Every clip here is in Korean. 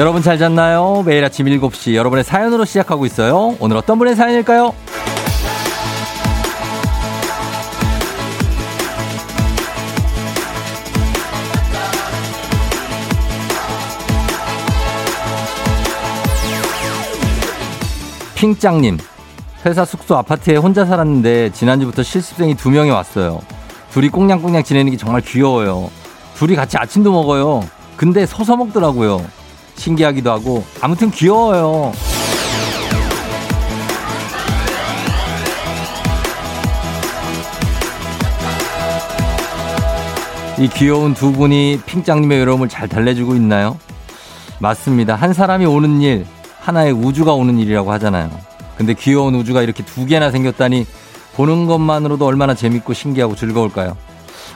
여러분 잘 잤나요? 매일 아침 7시 여러분의 사연으로 시작하고 있어요. 오늘 어떤 분의 사연일까요? '핑짱님, 회사 숙소 아파트에 혼자 살았는데 지난주부터 실습생이 2명이 왔어요. 둘이 꽁냥꽁냥 지내는 게 정말 귀여워요. 둘이 같이 아침도 먹어요. 근데 서서 먹더라고요. 신기하기도 하고 아무튼 귀여워요. 이 귀여운 두 분이 핑짱님의 외로움을 잘 달래주고 있나요? 맞습니다. 한 사람이 오는 일, 하나의 우주가 오는 일이라고 하잖아요. 근데 귀여운 우주가 이렇게 2개나 생겼다니 보는 것만으로도 얼마나 재밌고 신기하고 즐거울까요?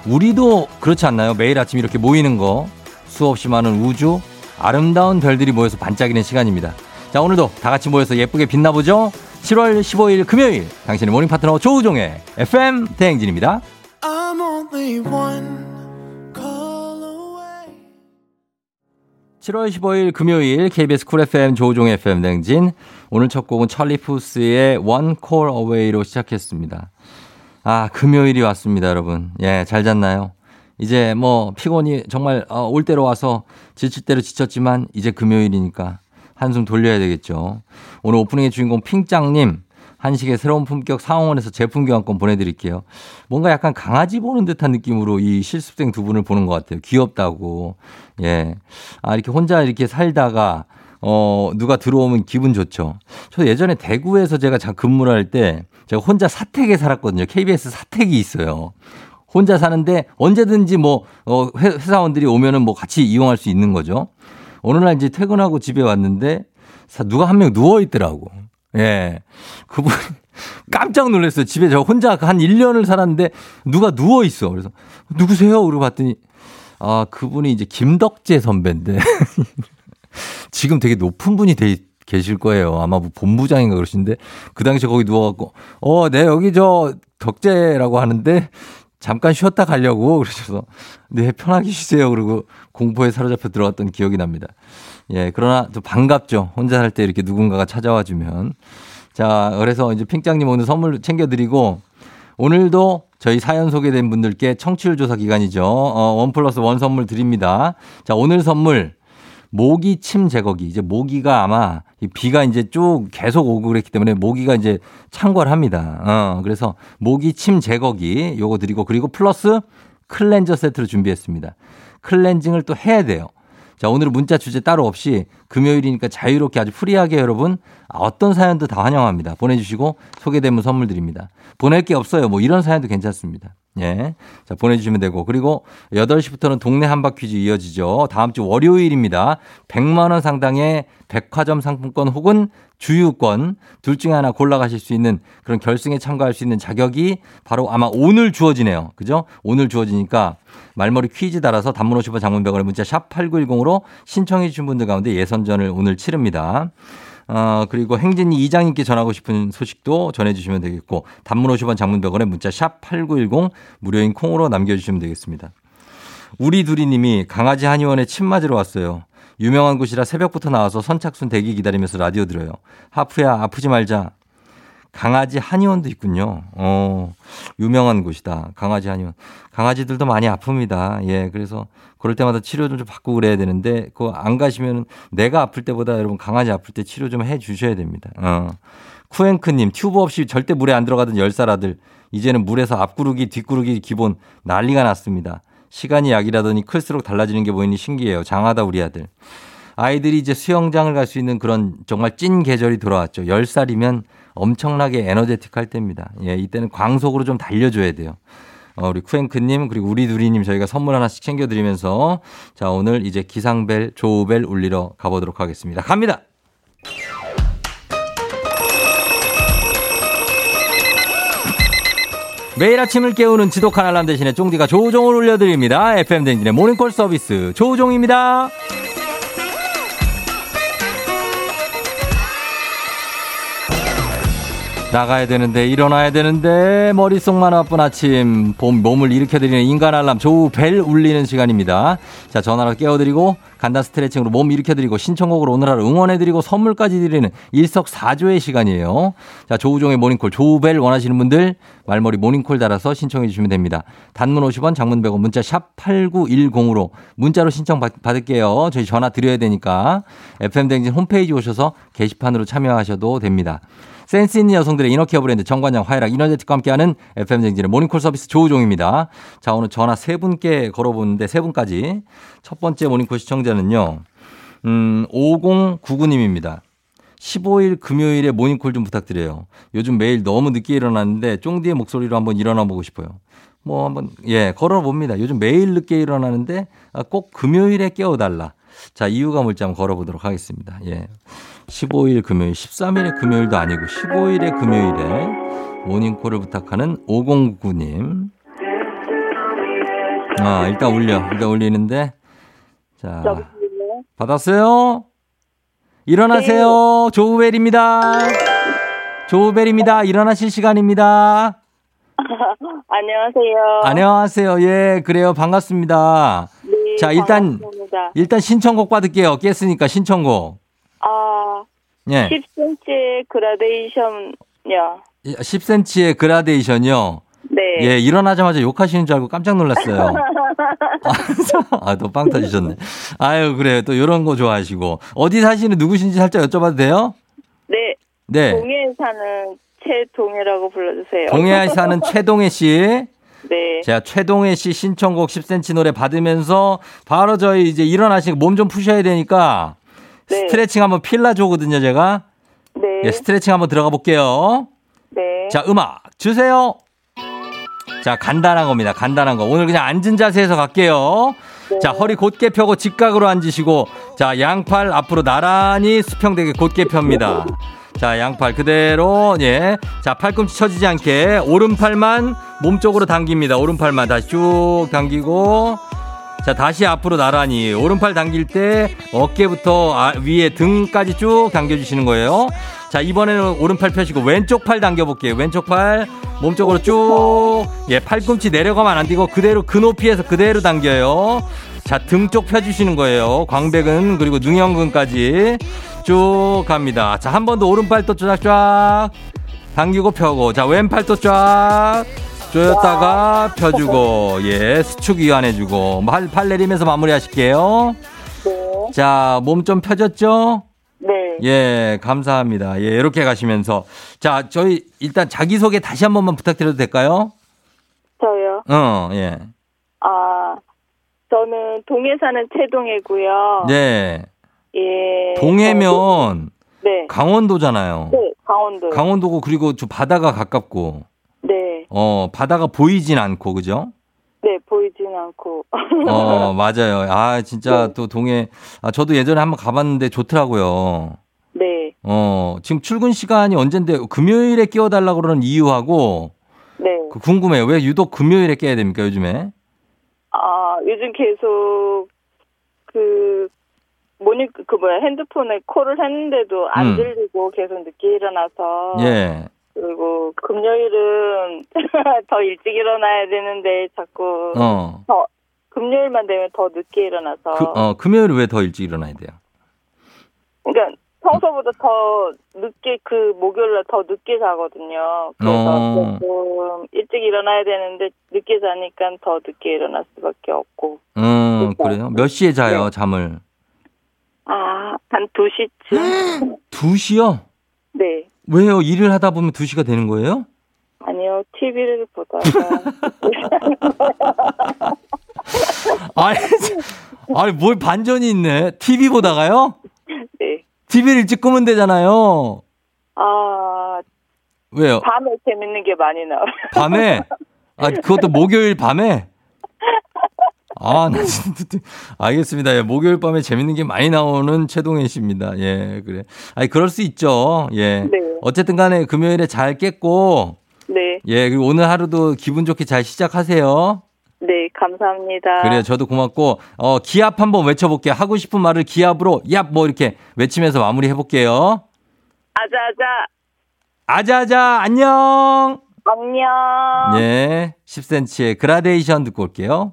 우리도 그렇지 않나요? 매일 아침 이렇게 모이는 거, 수없이 많은 우주, 아름다운 별들이 모여서 반짝이는 시간입니다. 자, 오늘도 다 같이 모여서 예쁘게 빛나보죠. 7월 15일 금요일, 당신의 모닝 파트너 조우종의 FM 대행진입니다. I'm only one. 7월 15일 금요일 KBS 쿨 FM 조우종의 FM 댕진. 오늘 첫 곡은 찰리 푸스의 One Call Away로 시작했습니다. 아, 금요일이 왔습니다, 여러분. 예, 잘 잤나요? 이제 뭐 피곤이 정말 올 대로 와서 지칠 대로 지쳤지만 이제 금요일이니까 한숨 돌려야 되겠죠. 오늘 오프닝의 주인공 핑짱님, 한식의 새로운 품격 상황원에서 제품 교환권 보내드릴게요. 뭔가 약간 강아지 보는 듯한 느낌으로 이 실습생 두 분을 보는 것 같아요. 귀엽다고. 예. 아, 이렇게 혼자 이렇게 살다가, 누가 들어오면 기분 좋죠. 저 예전에 대구에서 제가 근무를 할 때 제가 혼자 사택에 살았거든요. KBS 사택이 있어요. 혼자 사는데 언제든지 뭐, 회사원들이 오면은 뭐 같이 이용할 수 있는 거죠. 어느 날 이제 퇴근하고 집에 왔는데 누가 한 명 누워있더라고. 예. 그분 깜짝 놀랐어요. 집에 저 혼자 한 1년을 살았는데 누가 누워있어. 그래서 누구세요? 그러고 봤더니 아, 그분이 이제 김덕재 선배인데 지금 되게 높은 분이 계실 거예요. 아마 뭐 본부장인가 그러신데 그 당시에 거기 누워갖고 네, 여기 저 덕재라고 하는데 잠깐 쉬었다 가려고 그러셔서 네, 편하게 쉬세요. 그러고 공포에 사로잡혀 들어갔던 기억이 납니다. 예, 그러나 또 반갑죠. 혼자 살 때 이렇게 누군가가 찾아와 주면. 자, 그래서 이제 핑짱님 오늘 선물 챙겨드리고 오늘도 저희 사연 소개된 분들께 청취율 조사 기간이죠. 1+1 선물 드립니다. 자, 오늘 선물. 모기 침 제거기. 이제 모기가 아마 비가 이제 쭉 계속 오고 그랬기 때문에 모기가 이제 창궐합니다. 그래서 모기 침 제거기 요거 드리고 그리고 플러스 클렌저 세트를 준비했습니다. 클렌징을 또 해야 돼요. 자, 오늘은 문자 주제 따로 없이 금요일이니까 자유롭게 아주 프리하게 여러분 어떤 사연도 다 환영합니다. 보내주시고 소개되면 선물 드립니다. 보낼 게 없어요. 뭐 이런 사연도 괜찮습니다. 예. 자, 보내주시면 되고. 그리고 8시부터는 동네 한바퀴 퀴즈 이어지죠. 다음 주 월요일입니다. 100만 원 상당의 백화점 상품권 혹은 주유권 둘 중에 하나 골라가실 수 있는 그런 결승에 참가할 수 있는 자격이 바로 아마 오늘 주어지네요. 그죠? 오늘 주어지니까 말머리 퀴즈 달아서 단문 50원 장문백원의 문자 샵 8910으로 신청해 주신 분들 가운데 예선전을 오늘 치릅니다. 그리고 행진이 이장님께 전하고 싶은 소식도 전해주시면 되겠고 단문 50원 장문백원에 문자 샵 8910 무료인 콩으로 남겨주시면 되겠습니다. 우리 둘이님이 강아지 한의원에 침 맞으러 왔어요. 유명한 곳이라 새벽부터 나와서 선착순 대기 기다리면서 라디오 들어요. 하프야 아프지 말자. 강아지 한의원도 있군요. 유명한 곳이다. 강아지 한의원. 강아지들도 많이 아픕니다. 예, 그래서 그럴 때마다 치료 좀 받고 그래야 되는데 그거 안 가시면 내가 아플 때보다 여러분 강아지 아플 때 치료 좀 해 주셔야 됩니다. 쿠앤크님 튜브 없이 절대 물에 안 들어가던 10살 아들 이제는 물에서 앞구르기 뒷구르기 기본 난리가 났습니다. 시간이 약이라더니 클수록 달라지는 게 보이니 신기해요. 장하다 우리 아들. 아이들이 이제 수영장을 갈 수 있는 그런 정말 찐 계절이 돌아왔죠. 10살이면 엄청나게 에너제틱할 때입니다. 예, 이때는 광속으로 좀 달려줘야 돼요. 우리 쿠앤크님 그리고 우리 둘이님 저희가 선물 하나씩 챙겨드리면서 자 오늘 이제 기상벨 조우벨 울리러 가보도록 하겠습니다. 갑니다. 매일 아침을 깨우는 지독한 알람 대신에 쫑디가 조우종을 올려드립니다. FM 댕진의 모닝콜 서비스 조우종입니다. 나가야 되는데 일어나야 되는데 머릿속만 바쁜 아침 몸을 일으켜드리는 인간 알람 조우벨 울리는 시간입니다. 자 전화로 깨워드리고 간단 스트레칭으로 몸 일으켜드리고 신청곡으로 오늘 하루 응원해드리고 선물까지 드리는 일석사조의 시간이에요. 자, 조우종의 모닝콜, 조우벨 원하시는 분들 말머리 모닝콜 달아서 신청해 주시면 됩니다. 단문 50원, 장문 100원, 문자 샵 8910으로 문자로 신청 받을게요. 저희 전화 드려야 되니까 FM 댕진 홈페이지 오셔서 게시판으로 참여하셔도 됩니다. 센스 있는 여성들의 이너케어 브랜드 정관장 화이락 이너제틱과 함께하는 FM 댕진의 모닝콜 서비스 조우종입니다. 자, 오늘 전화 세 분께 걸어보는데 세 분까지 첫 번째 모닝콜 시청자는요. 5099님입니다. 15일 금요일에 모닝콜 좀 부탁드려요. 요즘 매일 너무 늦게 일어났는데 쫑디의 목소리로 한번 일어나 보고 싶어요. 뭐 한번 예 걸어봅니다. 요즘 매일 늦게 일어나는데 꼭 금요일에 깨워달라. 자, 이유가 뭘지 한번 걸어보도록 하겠습니다. 예. 15일 금요일, 13일의 금요일도 아니고 15일의 금요일에 모닝콜을 부탁하는 5099님. 아, 일단 울리는데. 자, 받았어요? 일어나세요. 네. 조우벨입니다. 일어나실 시간입니다. 안녕하세요. 예, 그래요. 반갑습니다. 네, 자, 일단 신청곡 받을게요. 깼으니까 신청곡. 아, 예. 10cm의 그라데이션요. 10cm의 그라데이션요. 네. 예, 일어나자마자 욕하시는 줄 알고 깜짝 놀랐어요. 아, 또 빵 터지셨네. 아유, 그래요. 또 이런 거 좋아하시고. 어디 사시는 누구신지 살짝 여쭤봐도 돼요? 네. 동해에 사는 최동해라고 불러주세요. 동해에 사는 최동해 씨. 네. 제가 최동해 씨 신청곡 10cm 노래 받으면서 바로 저희 이제 일어나시고 몸 좀 푸셔야 되니까 네. 스트레칭 한번 필라조거든요, 제가. 네. 예, 스트레칭 한번 들어가 볼게요. 네. 자, 음악 주세요. 자, 간단한 겁니다. 간단한 거. 오늘 그냥 앉은 자세에서 갈게요. 네. 자, 허리 곧게 펴고 직각으로 앉으시고, 자, 양팔 앞으로 나란히 수평되게 곧게 펴입니다. 자, 양팔 그대로, 예. 자, 팔꿈치 처지지 않게, 오른팔만 몸쪽으로 당깁니다. 오른팔만 다시 쭉 당기고, 자, 다시 앞으로 나란히, 오른팔 당길 때 어깨부터 위에 등까지 쭉 당겨주시는 거예요. 자, 이번에는 오른팔 펴시고 왼쪽 팔 당겨볼게요. 왼쪽 팔 몸쪽으로 쭉, 예, 팔꿈치 내려가면 안 되고 그대로 그 높이에서 그대로 당겨요. 자, 등 쪽 펴주시는 거예요. 광배근 그리고 능형근까지 쭉 갑니다. 자, 한 번 더 오른팔 또 쫙쫙 당기고 펴고, 자, 왼팔 또 쫙 조였다가 펴주고, 예, 수축 이완해주고, 팔 내리면서 마무리하실게요. 네. 자, 몸 좀 펴졌죠? 네. 예, 감사합니다. 예, 이렇게 가시면서. 자, 저희 일단 자기소개 다시 한 번만 부탁드려도 될까요? 저요? 예. 아, 저는 동해 사는 최동해고요. 네. 예. 동해면 네. 강원도잖아요. 네, 강원도. 강원도고 그리고 저 바다가 가깝고. 네. 바다가 보이진 않고 그죠? 네, 보이진 않고. 맞아요. 아, 진짜 네. 또 동해. 아, 저도 예전에 한번 가봤는데 좋더라고요. 네. 지금 출근 시간이 언젠데 금요일에 끼워달라고 그러는 이유하고. 네. 궁금해요. 왜 유독 금요일에 깨야 됩니까 요즘에? 아, 요즘 계속 핸드폰에 콜을 했는데도 안 들리고 계속 늦게 일어나서. 예. 그리고 금요일은 더 일찍 일어나야 되는데 자꾸 더 금요일만 되면 더 늦게 일어나서 금요일은 왜 더 일찍 일어나야 돼요? 그러니까 평소보다 더 늦게 목요일날 더 늦게 자거든요. 그래서 조금 일찍 일어나야 되는데 늦게 자니까 더 늦게 일어날 수밖에 없고. 그래요? 몇 시에 자요? 네. 잠을? 아, 한 2시쯤. 2시요? 네. 왜요? 일을 하다 보면 2시가 되는 거예요? 아니요. TV를 보다가. 아니, 뭘 반전이 있네. TV 보다가요? 네. TV를 일찍 끄면 되잖아요. 아. 왜요? 밤에 재밌는 게 많이 나와요. 밤에? 아, 그것도 목요일 밤에? 아, 나 진짜. 알겠습니다. 예, 목요일 밤에 재밌는 게 많이 나오는 최동현 씨입니다. 예, 그래. 아니, 그럴 수 있죠. 예. 네. 어쨌든 간에 금요일에 잘 깼고. 네. 예, 그리고 오늘 하루도 기분 좋게 잘 시작하세요. 네, 감사합니다. 그래요. 저도 고맙고. 기합 한번 외쳐볼게요. 하고 싶은 말을 기합으로, 야, 뭐 이렇게 외치면서 마무리 해볼게요. 아자아자, 안녕. 예, 10cm의 그라데이션 듣고 올게요.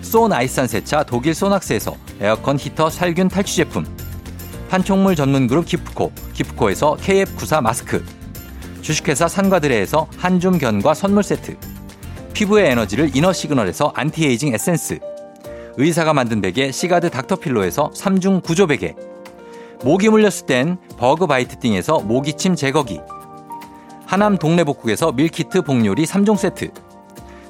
쏘 나이산 세차 독일 소낙스에서 에어컨 히터 살균 탈취 제품, 판촉물 전문 그룹 기프코에서 KF94 마스크, 주식회사 산과드레에서 한줌 견과 선물 세트, 피부의 에너지를 이너 시그널에서 안티에이징 에센스, 의사가 만든 베개 시가드 닥터필로에서 3중 구조 베개, 모기 물렸을 땐 버그바이트 띵에서 모기침 제거기, 하남 동네복국에서 밀키트 복요리 3종 세트,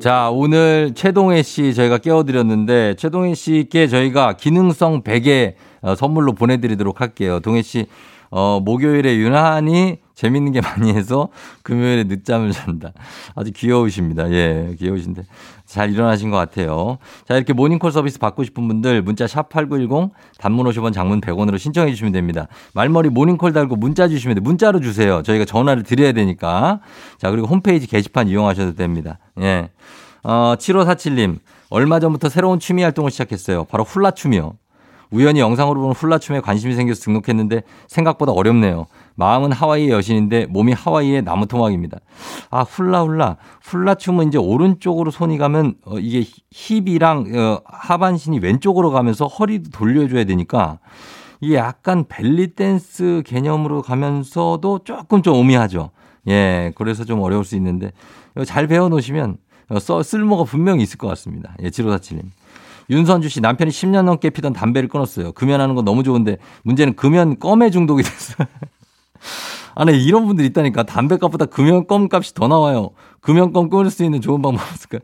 자, 오늘 최동혜 씨 저희가 깨워드렸는데 최동혜 씨께 저희가 기능성 베개 선물로 보내드리도록 할게요. 동혜 씨 목요일에 유난히 재밌는 게 많이 해서 금요일에 늦잠을 잔다. 아주 귀여우십니다. 예, 귀여우신데 잘 일어나신 것 같아요. 자, 이렇게 모닝콜 서비스 받고 싶은 분들 문자 샵8910 단문 50원 장문 100원으로 신청해 주시면 됩니다. 말머리 모닝콜 달고 문자 주시면 돼요. 문자로 주세요. 저희가 전화를 드려야 되니까. 자, 그리고 홈페이지 게시판 이용하셔도 됩니다. 예. 7547님, 얼마 전부터 새로운 취미 활동을 시작했어요. 바로 훌라춤이요. 우연히 영상으로 본 훌라춤에 관심이 생겨서 등록했는데 생각보다 어렵네요. 마음은 하와이의 여신인데 몸이 하와이의 나무 토막입니다. 아, 훌라춤은 이제 오른쪽으로 손이 가면 이게 힙이랑 하반신이 왼쪽으로 가면서 허리도 돌려줘야 되니까 이게 약간 벨리 댄스 개념으로 가면서도 조금 오미하죠. 예, 그래서 좀 어려울 수 있는데 잘 배워놓으시면 쓸모가 분명히 있을 것 같습니다. 예, 7547님. 윤선주 씨, 남편이 10년 넘게 피던 담배를 끊었어요. 금연하는 건 너무 좋은데 문제는 금연 껌에 중독이 됐어요. 아니, 이런 분들 있다니까. 담배값보다 금연 껌 값이 더 나와요. 금연 껌 끊을 수 있는 좋은 방법 없을까요?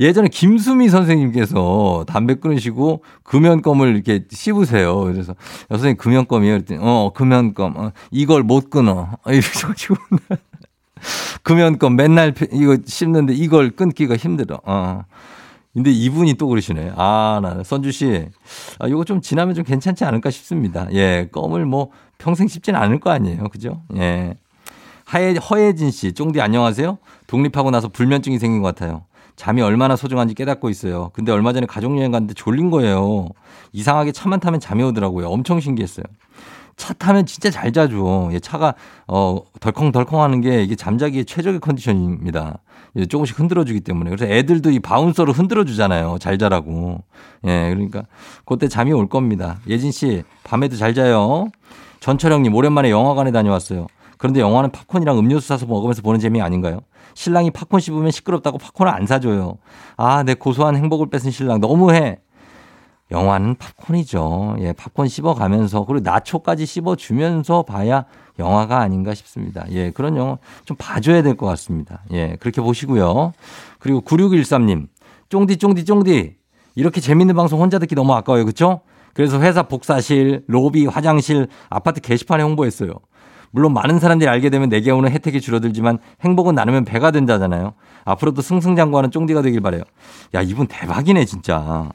예전에 김수미 선생님께서 담배 끊으시고 금연 껌을 이렇게 씹으세요. 그래서 선생님 금연 껌이에요. 그랬더니 금연 껌 이걸 못 끊어. 이러셔가지고 금연 껌 맨날 이거 씹는데 이걸 끊기가 힘들어. 근데 이분이 또 그러시네. 선주 씨, 이거 좀 지나면 좀 괜찮지 않을까 싶습니다. 예, 껌을 뭐 평생 씹진 않을 거 아니에요, 그죠? 예. 허예진 씨, 쫑디 안녕하세요. 독립하고 나서 불면증이 생긴 것 같아요. 잠이 얼마나 소중한지 깨닫고 있어요. 근데 얼마 전에 가족여행 갔는데 졸린 거예요. 이상하게 차만 타면 잠이 오더라고요. 엄청 신기했어요. 차 타면 진짜 잘 자죠. 예, 차가 덜컹덜컹 하는 게 이게 잠자기의 최적의 컨디션입니다. 예, 조금씩 흔들어주기 때문에. 그래서 애들도 이 바운서로 흔들어주잖아요. 잘 자라고. 예, 그러니까 그때 잠이 올 겁니다. 예진 씨, 밤에도 잘 자요. 전철형님, 오랜만에 영화관에 다녀왔어요. 그런데 영화는 팝콘이랑 음료수 사서 먹으면서 보는 재미 아닌가요? 신랑이 팝콘 씹으면 시끄럽다고 팝콘을 안 사줘요. 아, 내 고소한 행복을 뺏은 신랑 너무해. 영화는 팝콘이죠. 예, 팝콘 씹어가면서, 그리고 나초까지 씹어주면서 봐야 영화가 아닌가 싶습니다. 예, 그런 영화 좀 봐줘야 될 것 같습니다. 예, 그렇게 보시고요. 그리고 9613님, 쫑디. 이렇게 재밌는 방송 혼자 듣기 너무 아까워요. 그쵸? 그래서 회사 복사실, 로비, 화장실, 아파트 게시판에 홍보했어요. 물론 많은 사람들이 알게 되면 내게 오는 혜택이 줄어들지만 행복은 나누면 배가 된다잖아요. 앞으로도 승승장구하는 쫑디가 되길 바라요. 야, 이분 대박이네, 진짜.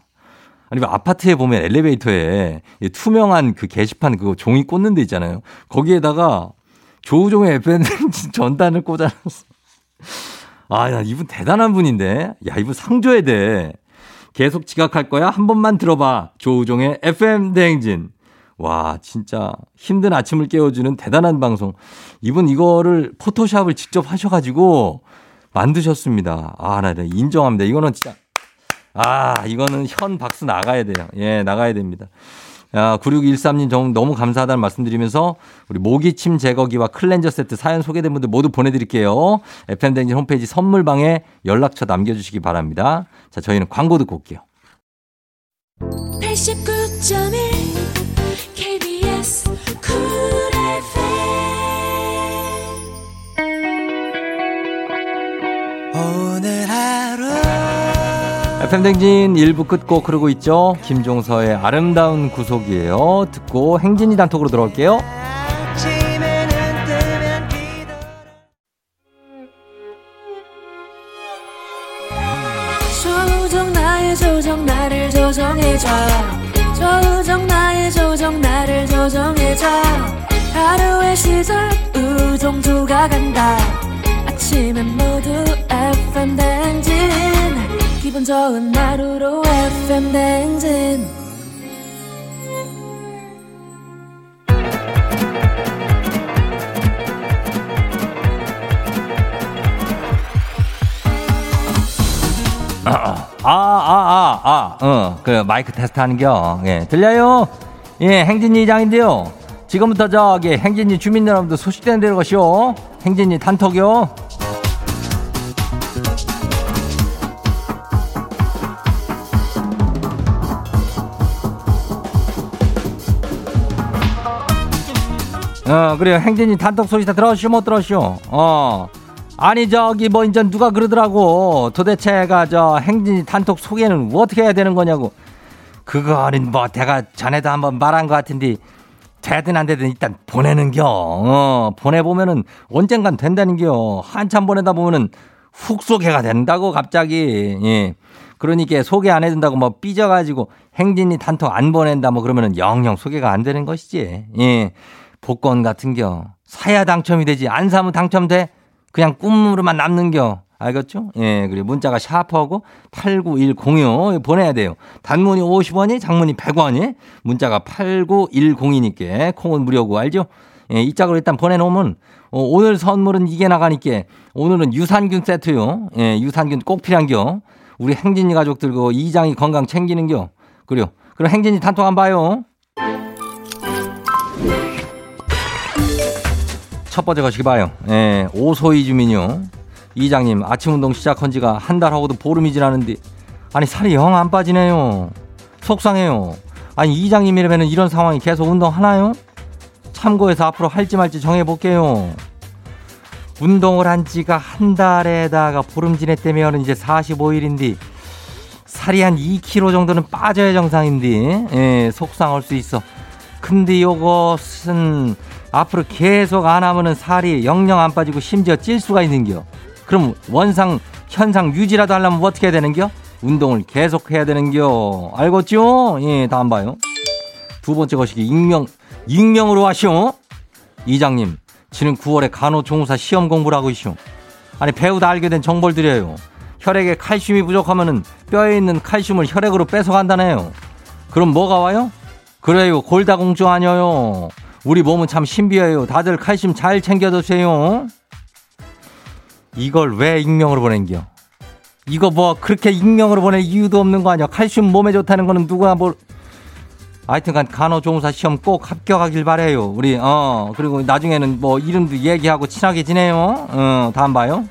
아니면 아파트에 보면 엘리베이터에 투명한 그 게시판 그거 종이 꽂는 데 있잖아요. 거기에다가 조우종의 FM 전단을 꽂아놨어. 아, 야, 이분 대단한 분인데. 야, 이분 상 줘야 돼. 계속 지각할 거야? 한 번만 들어봐. 조우종의 FM 댕진. 와, 진짜 힘든 아침을 깨워주는 대단한 방송. 이분 이거를 포토샵을 직접 하셔가지고 만드셨습니다. 아, 나 인정합니다. 이거는 진짜, 아, 이거는 현 박수 나가야 돼요. 예, 나가야 됩니다. 야, 9613님 정말 너무 감사하다는 말씀드리면서 우리 모기침 제거기와 클렌저 세트 사연 소개된 분들 모두 보내드릴게요. FM댕진 홈페이지 선물방에 연락처 남겨주시기 바랍니다. 자, 저희는 광고 듣고 올게요. 89.1 KBS 쿨 오늘 하루 FM댕진 1부 끝곡 흐르고 있죠. 김종서의 아름다운 구속이에요. 듣고 행진이 단톡으로 들어올게요. 조우종 나의 조정 나를 조정해줘. 조우종 나의 조정 나를 조정해줘. 하루의 시절 우종조가 간다. 아침엔 모두 FM 댕진. 기분 좋은 하루로 FM 댕진. 그 마이크 테스트 하는겨. 예, 들려요? 예, 행진이 이장인데요. 지금부터 저기 행진이 주민 여러분들 소식된 대로 가시오. 행진이 단톡이요. 그래요. 행진이 단톡 소식 다 들어오시오, 못 들어오시오? 아니, 저기 뭐 인전 누가 그러더라고. 도대체가 저 행진이 단톡 소개는 어떻게 해야 되는 거냐고. 그거는 뭐 내가 전에도 한번 말한 것 같은데 되든 안 되든 일단 보내는겨. 보내보면은 언젠간 된다는겨. 한참 보내다 보면은 훅 소개가 된다고 갑자기. 예. 그러니까 소개 안 해준다고 뭐 삐져가지고 행진이 단톡 안 보낸다 뭐 그러면은 영영 소개가 안 되는 것이지. 예. 복권 같은겨. 사야 당첨이 되지. 안 사면 당첨돼. 그냥 꿈으로만 남는겨. 알겠죠? 예, 그리고 문자가 샤프하고 89106 보내야 돼요. 단문이 50원이, 장문이 100원이, 문자가 89102니까 콩은 무료고, 알죠? 예, 이 짝으로 일단 보내놓으면, 오늘 선물은 이게 나가니까, 오늘은 유산균 세트요. 예, 유산균 꼭 필요한겨. 우리 행진이 가족들 그 이장이 건강 챙기는겨. 그래요. 그럼 행진이 단톡 한번 봐요. 첫 번째 가시기 봐요. 예, 오소희 주민이요. 이장님, 아침 운동 시작한 지가 한 달하고도 보름이 지나는데, 아니, 살이 영 안 빠지네요. 속상해요. 아니, 이장님이라면 이런 상황이 계속 운동하나요? 참고해서 앞으로 할지 말지 정해볼게요. 운동을 한 지가 한 달에다가 보름 지냈다면 이제 45일인데, 살이 한 2kg 정도는 빠져야 정상인데, 예, 속상할 수 있어. 근데 요것은, 앞으로 계속 안 하면은 살이 영영 안 빠지고 심지어 찔 수가 있는겨. 그럼 원상 현상 유지라도 하려면 어떻게 해야 되는겨? 운동을 계속 해야 되는겨. 알겠죠? 예, 다음 봐요. 두 번째 거시기 익명으로 하시오. 이장님, 지는 9월에 간호조무사 시험 공부를 하고 있시오. 아니, 배우다 알게 된 정보를 드려요. 혈액에 칼슘이 부족하면은 뼈에 있는 칼슘을 혈액으로 뺏어간다네요. 그럼 뭐가 와요? 그래요, 골다공증 아니에요. 우리 몸은 참 신비해요. 다들 칼슘 잘 챙겨주세요. 이걸 왜 익명으로 보낸겨? 이거 뭐 그렇게 익명으로 보낼 이유도 없는 거 아니야? 칼슘 몸에 좋다는 거는 누가 뭐... 하여튼간 간호조무사 시험 꼭 합격하길 바래요. 우리 그리고 나중에는 뭐 이름도 얘기하고 친하게 지내요. 다음 봐요.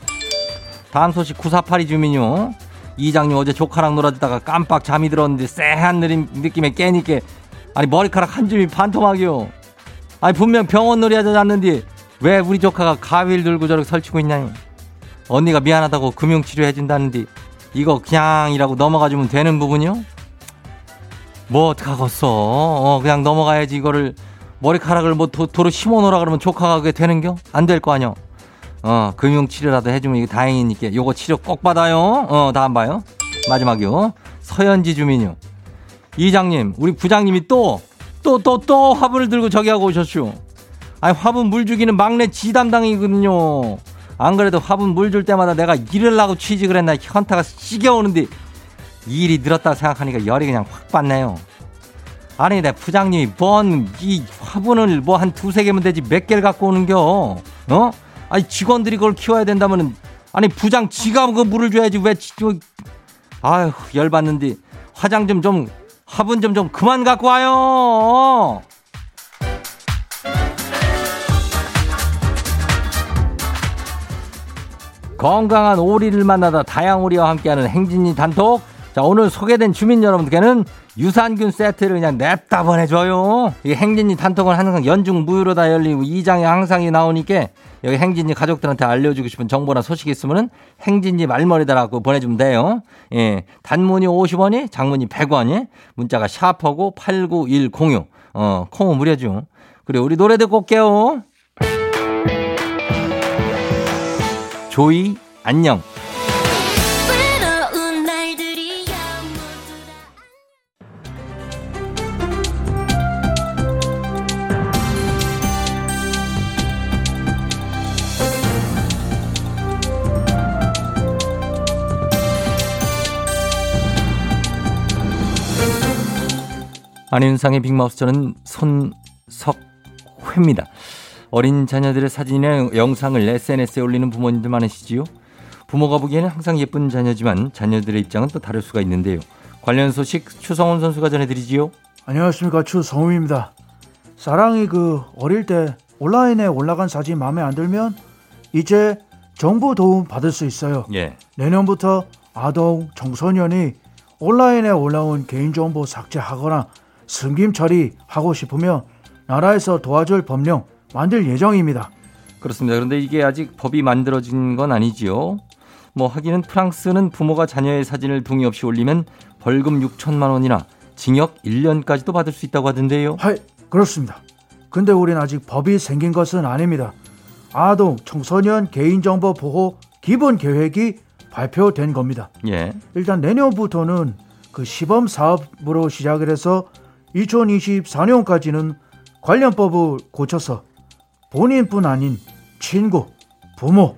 다음 소식 9482 주민요. 이장님 어제 조카랑 놀아주다가 깜빡 잠이 들었는데 쎄한 느낌에 깨니까 아니 머리카락 한 줌이 반토막이요. 아니 분명 병원 놀이 하자 잤는데 왜 우리 조카가 가위를 들고 저렇게 설치고 있냐요. 언니가 미안하다고 금융치료 해준다는데 이거 그냥이라고 넘어가주면 되는 부분이요? 뭐 어떡하겠어. 그냥 넘어가야지. 이거를 머리카락을 뭐 도로 심어놓으라 그러면 조카가 그게 되는겨? 안 될 거 아니야. 금융치료라도 해주면 이게 다행이니까 요거 치료 꼭 받아요. 다음 봐요. 마지막이요. 서현지 주민이요. 이장님, 우리 부장님이 또 화분을 들고 저기 하고 오셨슈. 아니, 화분 물 주기는 막내 지 담당이거든요. 안 그래도 화분 물 줄 때마다 내가 이럴라고 취직을 했나 현타가 시겨오는데 이 일이 늘었다고 생각하니까 열이 그냥 확 받네요. 아니 내 부장님이 뭔 이 화분을 뭐 한 두세 개면 되지 몇 개를 갖고 오는겨. 어? 아니 직원들이 그걸 키워야 된다면은 아니 부장 지가 그 물을 줘야지 왜 아휴 열받는디 화장 좀 화분 좀 그만 갖고 와요. 건강한 오리를 만나다 다양오리와 함께하는 행진이 단톡. 자, 오늘 소개된 주민 여러분께는 유산균 세트를 그냥 냅다 보내줘요. 이 행진이 단톡은 항상 연중 무휴로 다 열리고 2장에 항상 나오니까 여기 행진이 가족들한테 알려주고 싶은 정보나 소식이 있으면은 행진이 말머리 달아서 보내주면 돼요. 예. 단문이 50원이, 장문이 100원이, 문자가 샤프고 89106. 콩은 무료죠. 그리고 우리 노래 듣고 올게요. 조이 안녕. 안윤상의 빅마우스, 저는 손석회입니다. 어린 자녀들의 사진이나 영상을 SNS에 올리는 부모님들 많으시지요? 부모가 보기에는 항상 예쁜 자녀지만 자녀들의 입장은 또 다를 수가 있는데요. 관련 소식 추성훈 선수가 전해드리지요. 안녕하십니까, 추성훈입니다. 사랑이 어릴 때 온라인에 올라간 사진 마음에 안 들면 이제 정부 도움 받을 수 있어요. 예. 내년부터 아동, 청소년이 온라인에 올라온 개인정보 삭제하거나 숨김 처리하고 싶으며 나라에서 도와줄 법령 만들 예정입니다. 그렇습니다. 그런데 이게 아직 법이 만들어진 건 아니지요. 뭐 하기는 프랑스는 부모가 자녀의 사진을 동의 없이 올리면 벌금 6천만 원이나 징역 1년까지도 받을 수 있다고 하던데요. 하이, 그렇습니다. 근데 우린 아직 법이 생긴 것은 아닙니다. 아동, 청소년 개인정보 보호 기본 계획이 발표된 겁니다. 예. 일단 내년부터는 시범 사업으로 시작을 해서 2024년까지는 관련법을 고쳐서 본인뿐 아닌 친구, 부모,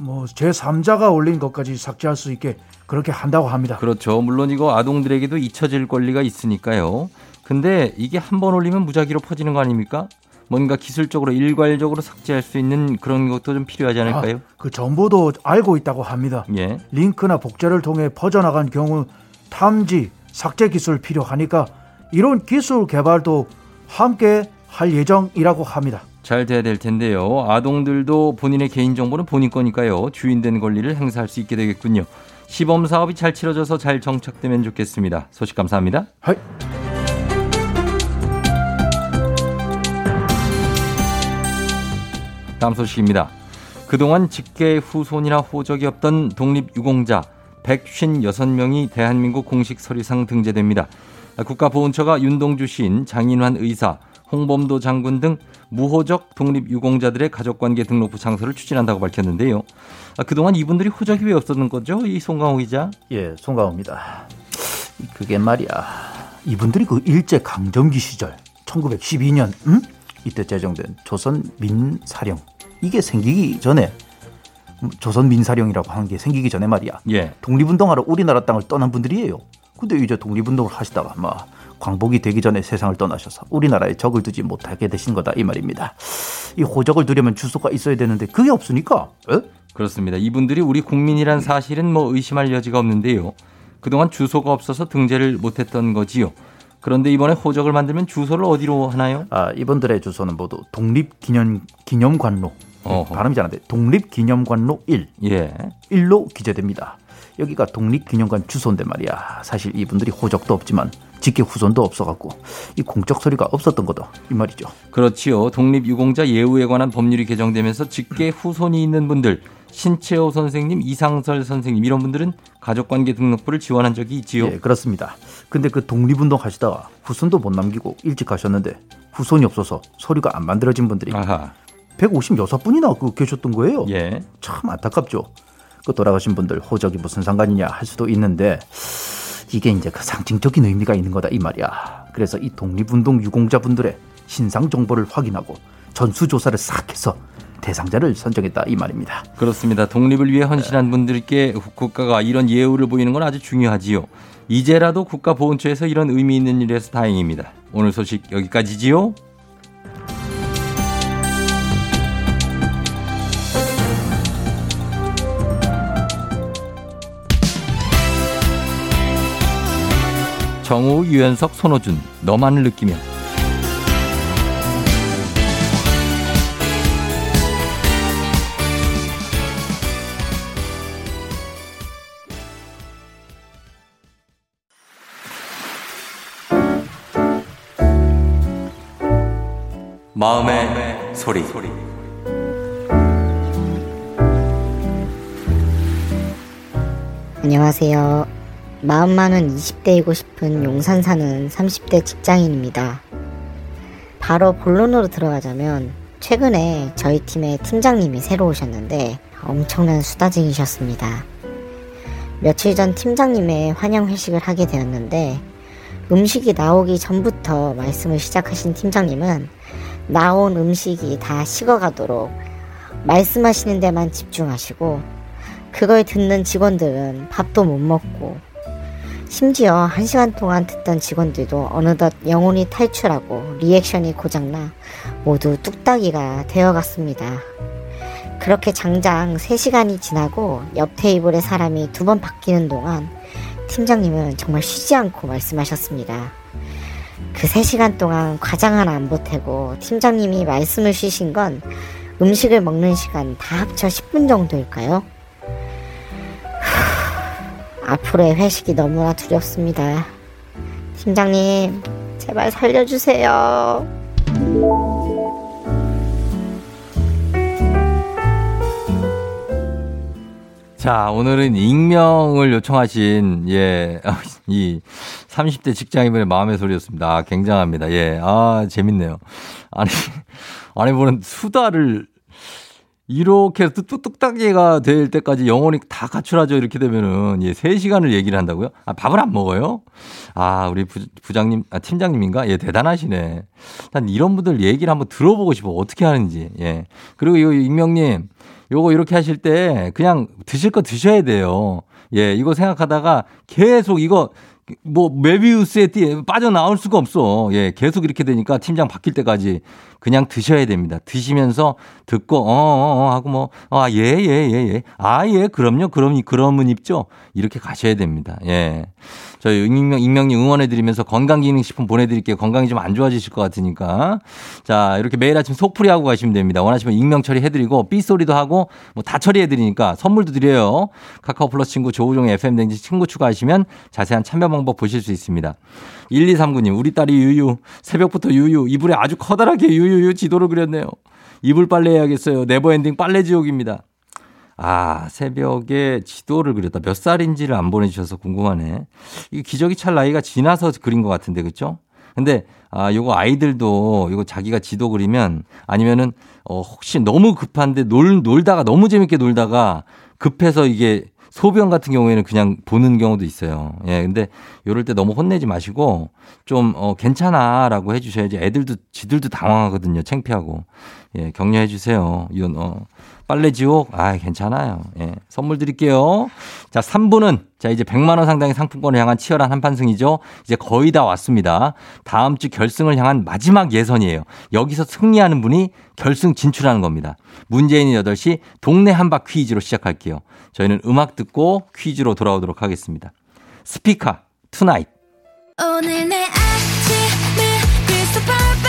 제3자가 올린 것까지 삭제할 수 있게 그렇게 한다고 합니다. 그렇죠. 물론 이거 아동들에게도 잊혀질 권리가 있으니까요. 근데 이게 한번 올리면 무작위로 퍼지는 거 아닙니까? 뭔가 기술적으로 일괄적으로 삭제할 수 있는 그런 것도 좀 필요하지 않을까요? 그 정보도 알고 있다고 합니다. 예. 링크나 복제를 통해 퍼져나간 경우 탐지, 삭제 기술 필요하니까 이런 기술 개발도 함께 할 예정이라고 합니다. 잘 돼야 될 텐데요. 아동들도 본인의 개인정보는 본인 거니까요. 주인된 권리를 행사할 수 있게 되겠군요. 시범 사업이 잘 치러져서 잘 정착되면 좋겠습니다. 소식 감사합니다. 하이. 다음 소식입니다. 그동안 직계의 후손이나 호적이 없던 독립유공자 156명이 대한민국 공식 서류상 등재됩니다. 국가보훈처가 윤동주 시인, 장인환 의사, 홍범도 장군 등 무호적 독립유공자들의 가족관계 등록부 창설을 추진한다고 밝혔는데요. 그동안 이분들이 호적이 왜 없었던 거죠? 이 송강호 기자. 예, 송강호입니다. 그게 말이야. 이분들이 일제강점기 시절 1912년 이때 제정된 조선민사령, 이게 생기기 전에, 조선민사령이라고 하는 게 생기기 전에 말이야. 예. 독립운동하러 우리나라 땅을 떠난 분들이에요. 근데 이제 독립운동을 하시다가 막 광복이 되기 전에 세상을 떠나셔서 우리나라에 적을 두지 못하게 되신 거다, 이 말입니다. 이 호적을 두려면 주소가 있어야 되는데 그게 없으니까. 에? 그렇습니다. 이분들이 우리 국민이란 사실은 의심할 여지가 없는데요. 그동안 주소가 없어서 등재를 못했던 거지요. 그런데 이번에 호적을 만들면 주소를 어디로 하나요? 이분들의 주소는 모두 독립기념관로, 발음이 잘 안 돼. 독립기념관로 1, 예. 1로 기재됩니다. 여기가 독립기념관 주소인데 말이야. 사실 이분들이 호적도 없지만 직계 후손도 없어갖고 이 공적 서류가 없었던 거다, 이 말이죠. 그렇지요. 독립유공자 예우에 관한 법률이 개정되면서 직계 후손이 있는 분들, 신채호 선생님, 이상설 선생님 이런 분들은 가족관계 등록부를 지원한 적이 있지요. 예, 그렇습니다. 근데 독립운동 하시다가 후손도 못 남기고 일찍 가셨는데 후손이 없어서 서류가 안 만들어진 분들이 156분이나 계셨던 거예요. 예. 참 안타깝죠. 돌아가신 분들 호적이 무슨 상관이냐 할 수도 있는데 이게 이제 상징적인 의미가 있는 거다, 이 말이야. 그래서 이 독립운동 유공자분들의 신상 정보를 확인하고 전수조사를 싹 해서 대상자를 선정했다 이 말입니다. 그렇습니다. 독립을 위해 헌신한 분들께 국가가 이런 예우를 보이는 건 아주 중요하지요. 이제라도 국가보훈처에서 이런 의미 있는 일에서 다행입니다. 오늘 소식 여기까지지요. 정우, 유연석, 손호준, 너만을 느끼며. 마음의 소리. 안녕하세요. 마음만은 20대이고 싶은 용산 사는 30대 직장인입니다. 바로 본론으로 들어가자면 최근에 저희 팀의 팀장님이 새로 오셨는데 엄청난 수다쟁이셨습니다. 며칠 전 팀장님의 환영 회식을 하게 되었는데 음식이 나오기 전부터 말씀을 시작하신 팀장님은 나온 음식이 다 식어가도록 말씀하시는 데만 집중하시고 그걸 듣는 직원들은 밥도 못 먹고 심지어 1시간 동안 듣던 직원들도 어느덧 영혼이 탈출하고 리액션이 고장나 모두 뚝딱이가 되어갔습니다. 그렇게 장장 3시간이 지나고 옆 테이블의 사람이 2번 바뀌는 동안 팀장님은 정말 쉬지 않고 말씀하셨습니다. 그 3시간 동안 과장 하나 안 보태고 팀장님이 말씀을 쉬신 건 음식을 먹는 시간 다 합쳐 10분 정도일까요? 앞으로의 회식이 너무나 두렵습니다. 팀장님, 제발 살려주세요. 자, 오늘은 익명을 요청하신, 예, 이 30대 직장인분의 마음의 소리였습니다. 아, 굉장합니다. 예, 아, 재밌네요. 아니, 뭐는 수다를 이렇게 뚝딱이가 될 때까지 영혼이 다 가출하죠. 이렇게 되면은, 예, 3시간을 얘기를 한다고요? 아, 밥을 안 먹어요? 아, 우리 부장님, 아, 팀장님인가? 예, 대단하시네. 난 이런 분들 얘기를 한번 들어보고 싶어. 어떻게 하는지. 예. 그리고 이 익명님, 요거 이렇게 하실 때 그냥 드실 거 드셔야 돼요. 예, 이거 생각하다가 계속 이거 뭐 메비우스에 빠져나올 수가 없어. 예, 계속 이렇게 되니까 팀장 바뀔 때까지 그냥 드셔야 됩니다. 드시면서 듣고 하고 뭐 아, 예. 아, 예. 그럼요. 그럼은 입죠. 이렇게 가셔야 됩니다. 예. 저희 익명님 응원해드리면서 건강기능식품 보내드릴게요. 건강이 좀 안 좋아지실 것 같으니까. 자, 이렇게 매일 아침 속풀이 하고 가시면 됩니다. 원하시면 익명 처리해드리고 삐소리도 하고 뭐 다 처리해드리니까 선물도 드려요. 카카오 플러스 친구 조우종의 FM 댕진 친구 추가하시면 자세한 참여 방법 보실 수 있습니다. 1239님, 우리 딸이 유유. 새벽부터 유유. 이불에 아주 커다랗게 유유 지도를 그렸네요. 이불 빨래 해야겠어요. 네버엔딩 빨래 지옥입니다. 아, 새벽에 지도를 그렸다. 몇 살인지를 안 보내주셔서 궁금하네. 이게 기저귀 찰 나이가 지나서 그린 것 같은데, 그렇죠? 근데 아, 요거 아이들도 요거 자기가 지도 그리면 아니면은 혹시 너무 급한데 놀다가 너무 재밌게 놀다가 급해서 이게 소변 같은 경우에는 그냥 보는 경우도 있어요. 예, 근데 요럴 때 너무 혼내지 마시고 좀 괜찮아라고 해주셔야지 애들도 지들도 당황하거든요. 창피하고. 예, 격려해 주세요. 이건 빨래 지옥, 아, 괜찮아요. 예, 선물 드릴게요. 자, 3분은 자 이제 100만 원 상당의 상품권을 향한 치열한 한판승이죠. 이제 거의 다 왔습니다. 다음 주 결승을 향한 마지막 예선이에요. 여기서 승리하는 분이 결승 진출하는 겁니다. 문재인이 8시 동네 한바 퀴즈로 시작할게요. 저희는 음악 듣고 퀴즈로 돌아오도록 하겠습니다. 스피커 투나잇. 오늘 내 아침을 그래서 봐봐.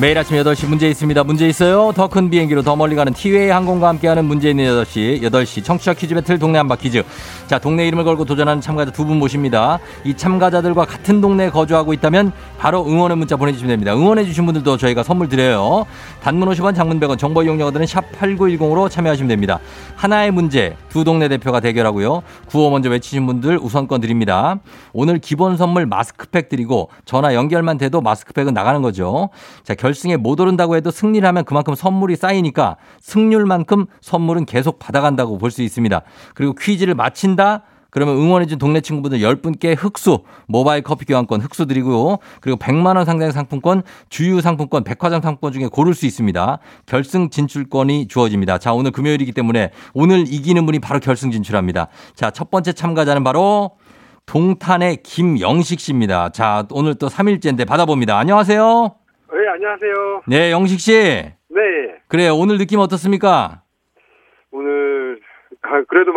매일 아침 8시 문제 있습니다. 문제 있어요. 더 큰 비행기로 더 멀리 가는 티웨이 항공과 함께하는 문제 있는 8시 청취자 퀴즈 배틀 동네 한바 퀴즈. 자, 동네 이름을 걸고 도전하는 참가자 두 분 모십니다. 이 참가자들과 같은 동네에 거주하고 있다면 바로 응원의 문자 보내주시면 됩니다. 응원해 주신 분들도 저희가 선물 드려요. 단문 50원, 장문 100원, 정보 이용료가 드는 샵 8910으로 참여하시면 됩니다. 하나의 문제, 두 동네 대표가 대결하고요. 구호 먼저 외치신 분들 우선권 드립니다. 오늘 기본 선물 마스크팩 드리고 전화 연결만 돼도 마스크팩은 나가는 거죠. 자, 결승에 못 오른다고 해도 승리를 하면 그만큼 선물이 쌓이니까 승률만큼 선물은 계속 받아간다고 볼 수 있습니다. 그리고 퀴즈를 마친다 그러면 응원해준 동네 친구분들 10분께 흑수, 모바일 커피 교환권 흑수 드리고요. 그리고 100만 원 상당의 상품권, 주유 상품권, 백화점 상품권 중에 고를 수 있습니다. 결승 진출권이 주어집니다. 자, 오늘 금요일이기 때문에 오늘 이기는 분이 바로 결승 진출합니다. 자, 첫 번째 참가자는 바로 동탄의 김영식 씨입니다. 자, 오늘 또 3일째인데 받아봅니다. 안녕하세요. 네, 안녕하세요. 네, 영식 씨. 네. 그래요. 오늘 느낌 어떻습니까? 오늘 그래도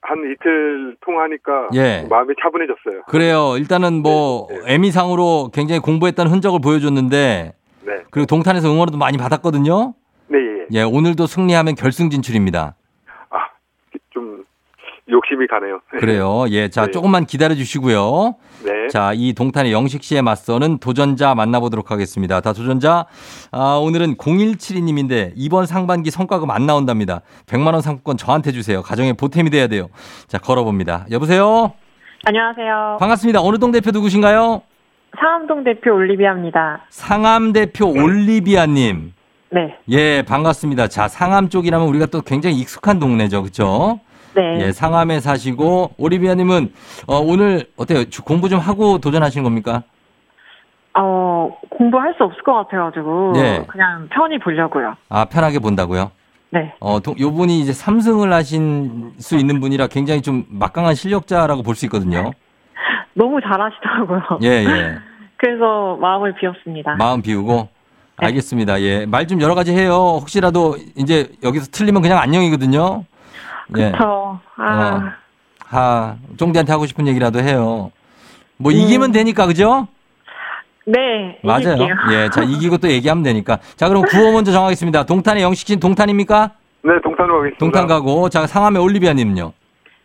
한 이틀 통화하니까 예. 마음이 차분해졌어요. 그래요. 일단은 뭐 M이상으로 굉장히 공부했다는 흔적을 보여줬는데 네. 그리고 동탄에서 응원도 많이 받았거든요. 네. 예, 오늘도 승리하면 결승 진출입니다. 아, 좀 욕심이 가네요. 그래요. 예, 자, 네. 조금만 기다려 주시고요. 네. 자, 이 동탄의 영식 씨에 맞서는 도전자 만나보도록 하겠습니다. 다 도전자, 아, 오늘은 0172님인데 이번 상반기 성과금 안 나온답니다. 100만 원 상품권 저한테 주세요. 가정에 보탬이 돼야 돼요. 자, 걸어봅니다. 여보세요? 안녕하세요. 반갑습니다. 어느 동 대표 누구신가요? 상암동 대표 올리비아입니다. 상암 대표 올리비아님. 네. 예, 반갑습니다. 자, 상암 쪽이라면 우리가 또 굉장히 익숙한 동네죠. 그렇죠? 네. 예, 상암에 사시고, 올리비아님은, 오늘, 어때요? 공부 좀 하고 도전하시는 겁니까? 공부할 수 없을 것 같아가지고, 네. 그냥 편히 보려고요. 아, 편하게 본다고요? 네. 요 분이 이제 3승을 하신 수 있는 분이라 굉장히 좀 막강한 실력자라고 볼 수 있거든요. 너무 잘하시더라고요. 예, 예. 그래서 마음을 비웠습니다. 마음 비우고? 네. 알겠습니다. 예. 말 좀 여러 가지 해요. 혹시라도 이제 여기서 틀리면 그냥 안녕이거든요. 그렇죠. 예. 쫑대한테 하고 싶은 얘기라도 해요. 뭐 이기면 되니까, 그죠? 네. 맞아요. 이길게요. 예, 자, 이기고 또 얘기하면 되니까. 자, 그럼 구호 먼저 정하겠습니다. 동탄의 영식진 동탄입니까? 네, 동탄으로 가겠습니다. 동탄 가고, 자, 상암의 올리비아님은요?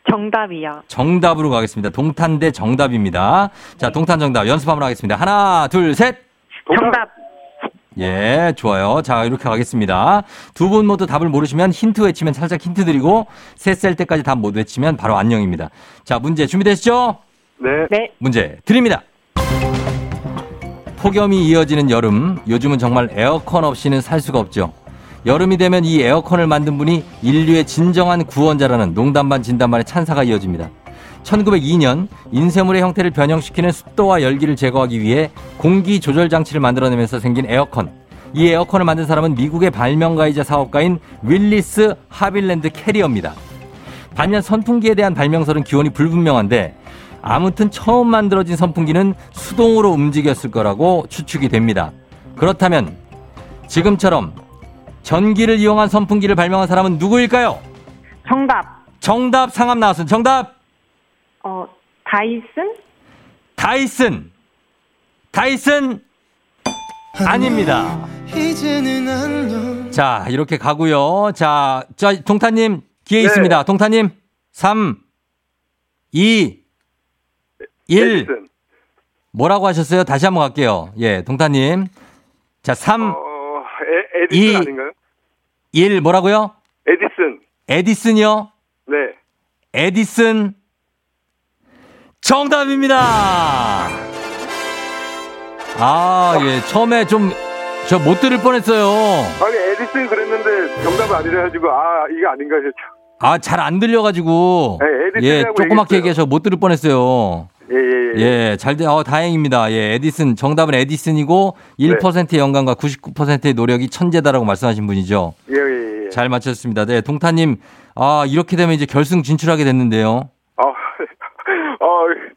정답이요. 정답으로 가겠습니다. 동탄 대 정답입니다. 자, 네. 동탄 정답 연습 한번 하겠습니다. 하나, 둘, 셋. 정답. 예, 좋아요. 자, 이렇게 가겠습니다. 두 분 모두 답을 모르시면 힌트 외치면 살짝 힌트 드리고 셀 때까지 답 못 외치면 바로 안녕입니다. 자, 문제 준비되시죠? 네. 네. 문제 드립니다. 폭염이 이어지는 여름, 요즘은 정말 에어컨 없이는 살 수가 없죠. 여름이 되면 이 에어컨을 만든 분이 인류의 진정한 구원자라는 농담반 진담반의 찬사가 이어집니다. 1902년 인쇄물의 형태를 변형시키는 습도와 열기를 제거하기 위해 공기 조절 장치를 만들어내면서 생긴 에어컨. 이 에어컨을 만든 사람은 미국의 발명가이자 사업가인 윌리스 하빌랜드 캐리어입니다. 반면 선풍기에 대한 발명설은 기원이 불분명한데 아무튼 처음 만들어진 선풍기는 수동으로 움직였을 거라고 추측이 됩니다. 그렇다면 지금처럼 전기를 이용한 선풍기를 발명한 사람은 누구일까요? 정답 상암 나왔습니다. 정답. 다이슨 아닙니다. 자, 이렇게 가고요. 자, 동탄님 기회 네. 있습니다. 동탄님 3, 2, 1 에디슨. 뭐라고 하셨어요? 다시 한번 갈게요. 예, 동탄님. 자, 3, 2, 아닌가요? 1 뭐라고요? 에디슨이요? 네. 에디슨 정답입니다. 아, 예. 처음에 좀, 저 못 들을 뻔했어요. 아니, 에디슨 그랬는데 정답을 안 들려가지고, 아, 이게 아닌가 싶죠. 아, 잘 안 들려가지고. 네, 예, 조그맣게 얘기해서 못 들을 뻔했어요. 예. 다행입니다. 예, 에디슨. 정답은 에디슨이고, 1%의 연관과 99%의 노력이 천재다라고 말씀하신 분이죠. 예. 잘 맞췄습니다. 네, 동타님. 아, 이렇게 되면 이제 결승 진출하게 됐는데요.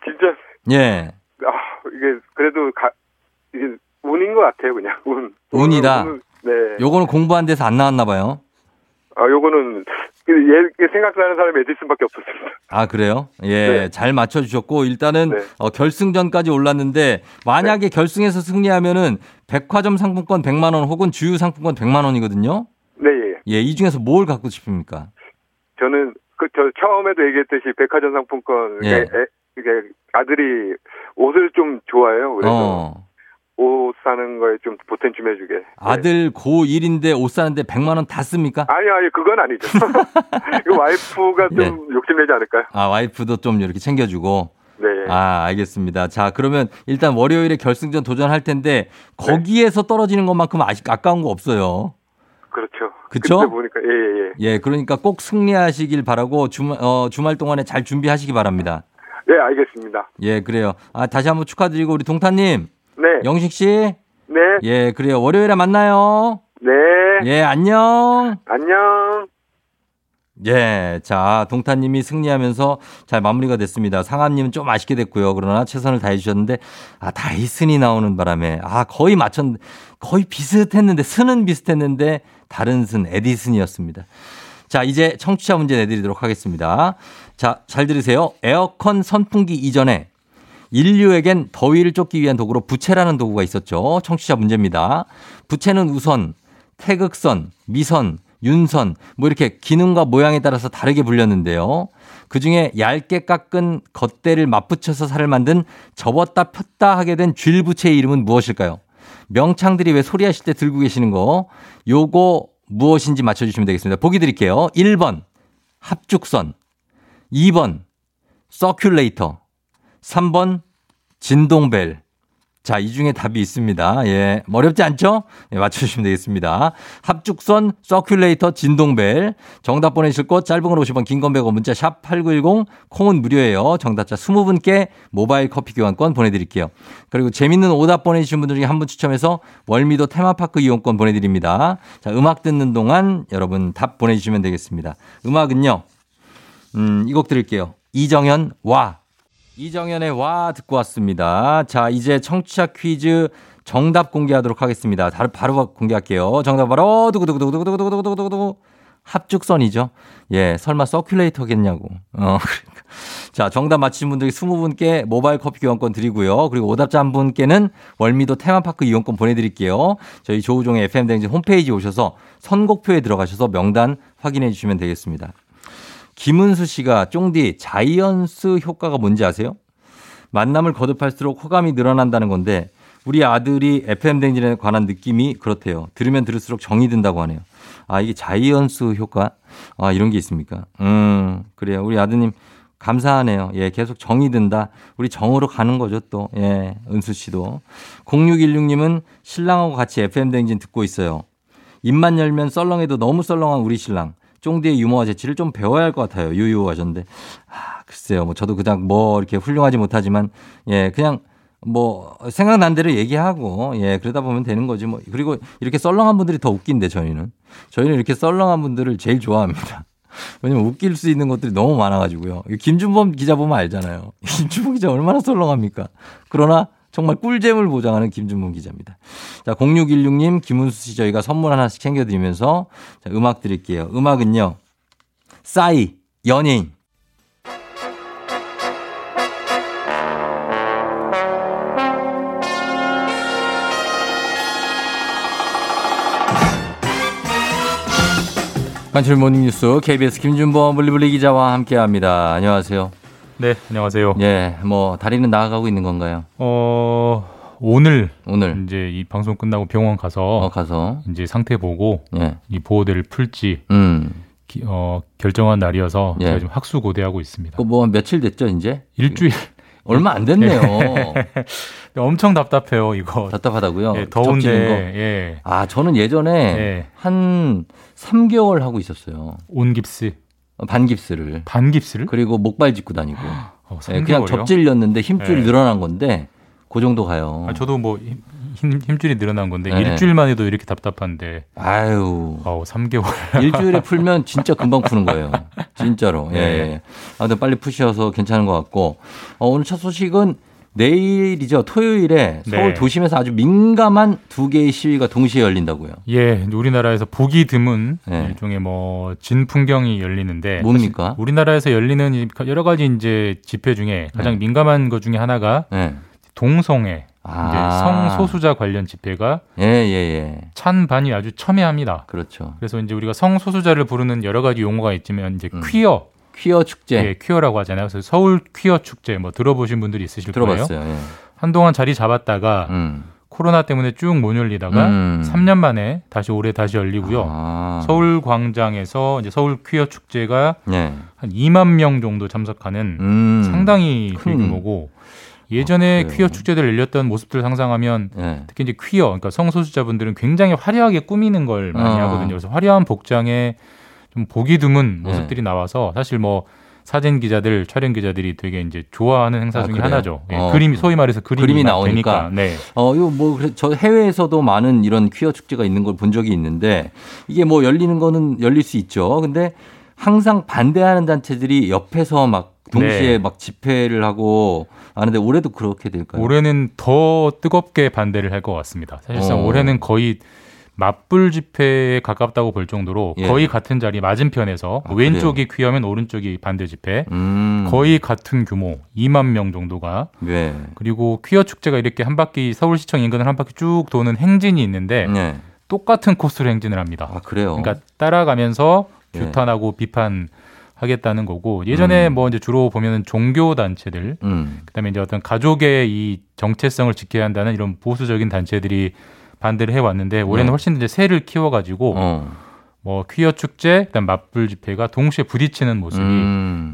진짜. 예. 아, 이게, 그래도, 이게, 운인 것 같아요, 그냥. 운. 운이다. 네. 요거는 공부한 데서 안 나왔나 봐요. 아, 요거는 얘 생각나는 사람이 에디슨밖에 없었습니다. 아, 그래요? 예, 네. 잘 맞춰주셨고 일단은 네. 결승전까지 올랐는데 만약에 네. 결승에서 승리하면은 백화점 상품권 100만 원 혹은 주유 상품권 100만 원이거든요. 네. 예, 이 중에서 뭘 갖고 싶습니까? 저는 저 처음에도 얘기했듯이 백화점 상품권 예. 이게 아들이 옷을 좀 좋아해요. 그래서 옷 사는 거에 좀 보탬 좀 해주게. 아들 고1인데 옷 사는데 100만 원 다 씁니까? 아니 그건 아니죠. 이거 와이프가 좀 예. 욕심내지 않을까요? 아, 와이프도 좀 이렇게 챙겨주고. 네. 아, 알겠습니다. 자, 그러면 일단 월요일에 결승전 도전할 텐데 거기에서 네. 떨어지는 것만큼 아까운 거 없어요. 그렇죠. 그쵸? 보니까 예. 예, 그러니까 꼭 승리하시길 바라고 주말 동안에 잘 준비하시기 바랍니다. 네, 알겠습니다. 예, 그래요. 아, 다시 한번 축하드리고 우리 동탄님. 네. 영식 씨. 네. 예, 그래요. 월요일에 만나요. 네. 예, 안녕. 안녕. 예, 자, 동탄님이 승리하면서 잘 마무리가 됐습니다. 상한님은 좀 아쉽게 됐고요. 그러나 최선을 다해주셨는데, 아, 다이슨이 나오는 바람에, 아, 거의 비슷했는데, 스는 비슷했는데, 다른 슨, 에디슨이었습니다. 자, 이제 청취자 문제 내드리도록 하겠습니다. 자, 잘 들으세요. 에어컨 선풍기 이전에 인류에겐 더위를 쫓기 위한 도구로 부채라는 도구가 있었죠. 청취자 문제입니다. 부채는 우선, 태극선, 미선, 윤선 뭐 이렇게 기능과 모양에 따라서 다르게 불렸는데요. 그중에 얇게 깎은 겉대를 맞붙여서 살을 만든 접었다 폈다 하게 된 쥘부채의 이름은 무엇일까요? 명창들이 왜 소리하실 때 들고 계시는 거 요거 무엇인지 맞춰주시면 되겠습니다. 보기 드릴게요. 1번 합죽선, 2번 서큘레이터, 3번 진동벨. 자, 이 중에 답이 있습니다. 예, 어렵지 않죠? 예, 맞춰주시면 되겠습니다. 합죽선, 서큘레이터, 진동벨. 정답 보내실 곳 짧은 건 50원, 긴 건 100원, 문자 샵 8910, 콩은 무료예요. 정답자 20분께 모바일 커피 교환권 보내드릴게요. 그리고 재밌는 오답 보내주신 분들 중에 한 분 추첨해서 월미도 테마파크 이용권 보내드립니다. 자, 음악 듣는 동안 여러분 답 보내주시면 되겠습니다. 음악은요. 이 곡 드릴게요. 이정현, 와. 이정현의 와 듣고 왔습니다. 자, 이제 청취자 퀴즈 정답 공개하도록 하겠습니다. 바로 공개할게요. 정답 바로 두구두구두구두구두구두구두구 합죽선이죠. 예, 설마 서큘레이터겠냐고. 그러니까. 자, 정답 맞히신 분들이 20분께 모바일 커피 교환권 드리고요. 그리고 오답자 한 분께는 월미도 테마파크 이용권 보내드릴게요. 저희 조우종의 FM 댕진 홈페이지 오셔서 선곡표에 들어가셔서 명단 확인해 주시면 되겠습니다. 김은수 씨가 쫑디 자이언스 효과가 뭔지 아세요? 만남을 거듭할수록 호감이 늘어난다는 건데 우리 아들이 FM 댕진에 관한 느낌이 그렇대요. 들으면 들을수록 정이 든다고 하네요. 아, 이게 자이언스 효과? 아, 이런 게 있습니까? 그래요. 우리 아드님 감사하네요. 예, 계속 정이 든다. 우리 정으로 가는 거죠 또. 예, 은수 씨도. 0616님은 신랑하고 같이 FM 댕진 듣고 있어요. 입만 열면 썰렁해도 너무 썰렁한 우리 신랑. 쫑디의 유머와 재치를 좀 배워야 할 것 같아요. 유유하셨는데. 아, 글쎄요. 뭐, 저도 그냥 뭐, 이렇게 훌륭하지 못하지만, 예, 그냥 뭐, 생각난 대로 얘기하고, 예, 그러다 보면 되는 거지 뭐. 그리고 이렇게 썰렁한 분들이 더 웃긴데, 저희는 이렇게 썰렁한 분들을 제일 좋아합니다. 왜냐면 웃길 수 있는 것들이 너무 많아가지고요. 김준범 기자 보면 알잖아요. 김준범 기자 얼마나 썰렁합니까? 그러나, 정말 꿀잼을 보장하는 김준문 기자입니다. 자, 0616님, 김은수 씨 저희가 선물 하나씩 챙겨드리면서 자, 음악 드릴게요. 음악은요. 싸이, 연예인. 관철 모닝뉴스 KBS 김준범 블리블리 기자와 함께합니다. 안녕하세요. 네, 안녕하세요. 예, 뭐 다리는 나아가고 있는 건가요? 오늘 이제 이 방송 끝나고 병원 가서 이제 상태 보고 예. 이 보호대를 풀지 결정한 날이어서 예. 제가 지금 학수고대하고 있습니다. 뭐 며칠 됐죠, 이제? 일주일. 얼마 안 됐네요. 엄청 답답해요, 이거. 답답하다고요? 예, 더운데. 예. 아, 저는 예전에 예. 한 3개월 하고 있었어요. 온깁스. 반깁스를 그리고 목발 짚고 다니고 네, 그냥 접질렸는데 힘줄이 네. 늘어난 건데 그 정도 가요. 아, 저도 뭐 힘줄이 늘어난 건데 네. 일주일만 해도 이렇게 답답한데 아유 3개월 일주일에 풀면 진짜 금방 푸는 거예요. 진짜로. 네. 예. 아무튼 빨리 푸셔서 괜찮은 것 같고 오늘 첫 소식은 내일이죠. 토요일에 서울 네. 도심에서 아주 민감한 두 개의 시위가 동시에 열린다고요. 예, 우리나라에서 보기 드문 네. 일종의 뭐 진풍경이 열리는데 뭡니까? 우리나라에서 열리는 여러 가지 이제 집회 중에 가장 네. 민감한 것 중에 하나가 네. 동성애, 성소수자 관련 집회가 찬반이 아주 첨예합니다. 그렇죠. 그래서 이제 우리가 성소수자를 부르는 여러 가지 용어가 있지만 이제 퀴어 축제. 예, 퀴어라고 하잖아요. 그래서 서울 퀴어 축제 뭐 들어보신 분들이 있으실 들어봤어요. 거예요. 예. 한동안 자리 잡았다가 코로나 때문에 쭉 못 열리다가 3년 만에 올해 다시 열리고요. 서울 광장에서 이제 서울 퀴어 축제가 네. 한 2만 명 정도 참석하는 상당히 큰 규모고 예전에 퀴어 축제들 열렸던 모습들 상상하면 네. 특히 이제 퀴어 그러니까 성소수자분들은 굉장히 화려하게 꾸미는 걸 많이 하거든요. 그래서 화려한 복장에 좀 보기 드문 모습들이 네. 나와서 사실 뭐 사진 기자들, 촬영 기자들이 되게 이제 좋아하는 행사 중에 하나죠. 예, 그림이 소위 말해서 그림이 나오니까. 네. 이거 뭐 저 해외에서도 많은 이런 퀴어 축제가 있는 걸 본 적이 있는데 이게 뭐 열리는 거는 열릴 수 있죠. 근데 항상 반대하는 단체들이 옆에서 막 동시에 네. 막 집회를 하고 하는데 올해도 그렇게 될까요? 올해는 더 뜨겁게 반대를 할 것 같습니다. 사실상 올해는 거의 맞불 집회에 가깝다고 볼 정도로 거의 같은 자리 맞은편에서 왼쪽이 퀴어면 오른쪽이 반대 집회 거의 같은 규모 2만 명 정도가 그리고 퀴어 축제가 이렇게 한 바퀴 서울시청 인근을 한 바퀴 쭉 도는 행진이 있는데 똑같은 코스로 행진을 합니다. 그래요? 그러니까 따라가면서 규탄하고 비판하겠다는 거고 예전에 뭐 이제 주로 보면은 종교 단체들 그다음에 이제 어떤 가족의 이 정체성을 지켜야 한다는 이런 보수적인 단체들이 반대를 해왔는데 올해는 훨씬 이제 세를 키워가지고 뭐 퀴어 축제, 그다음 맞불 집회가 동시에 부딪히는 모습이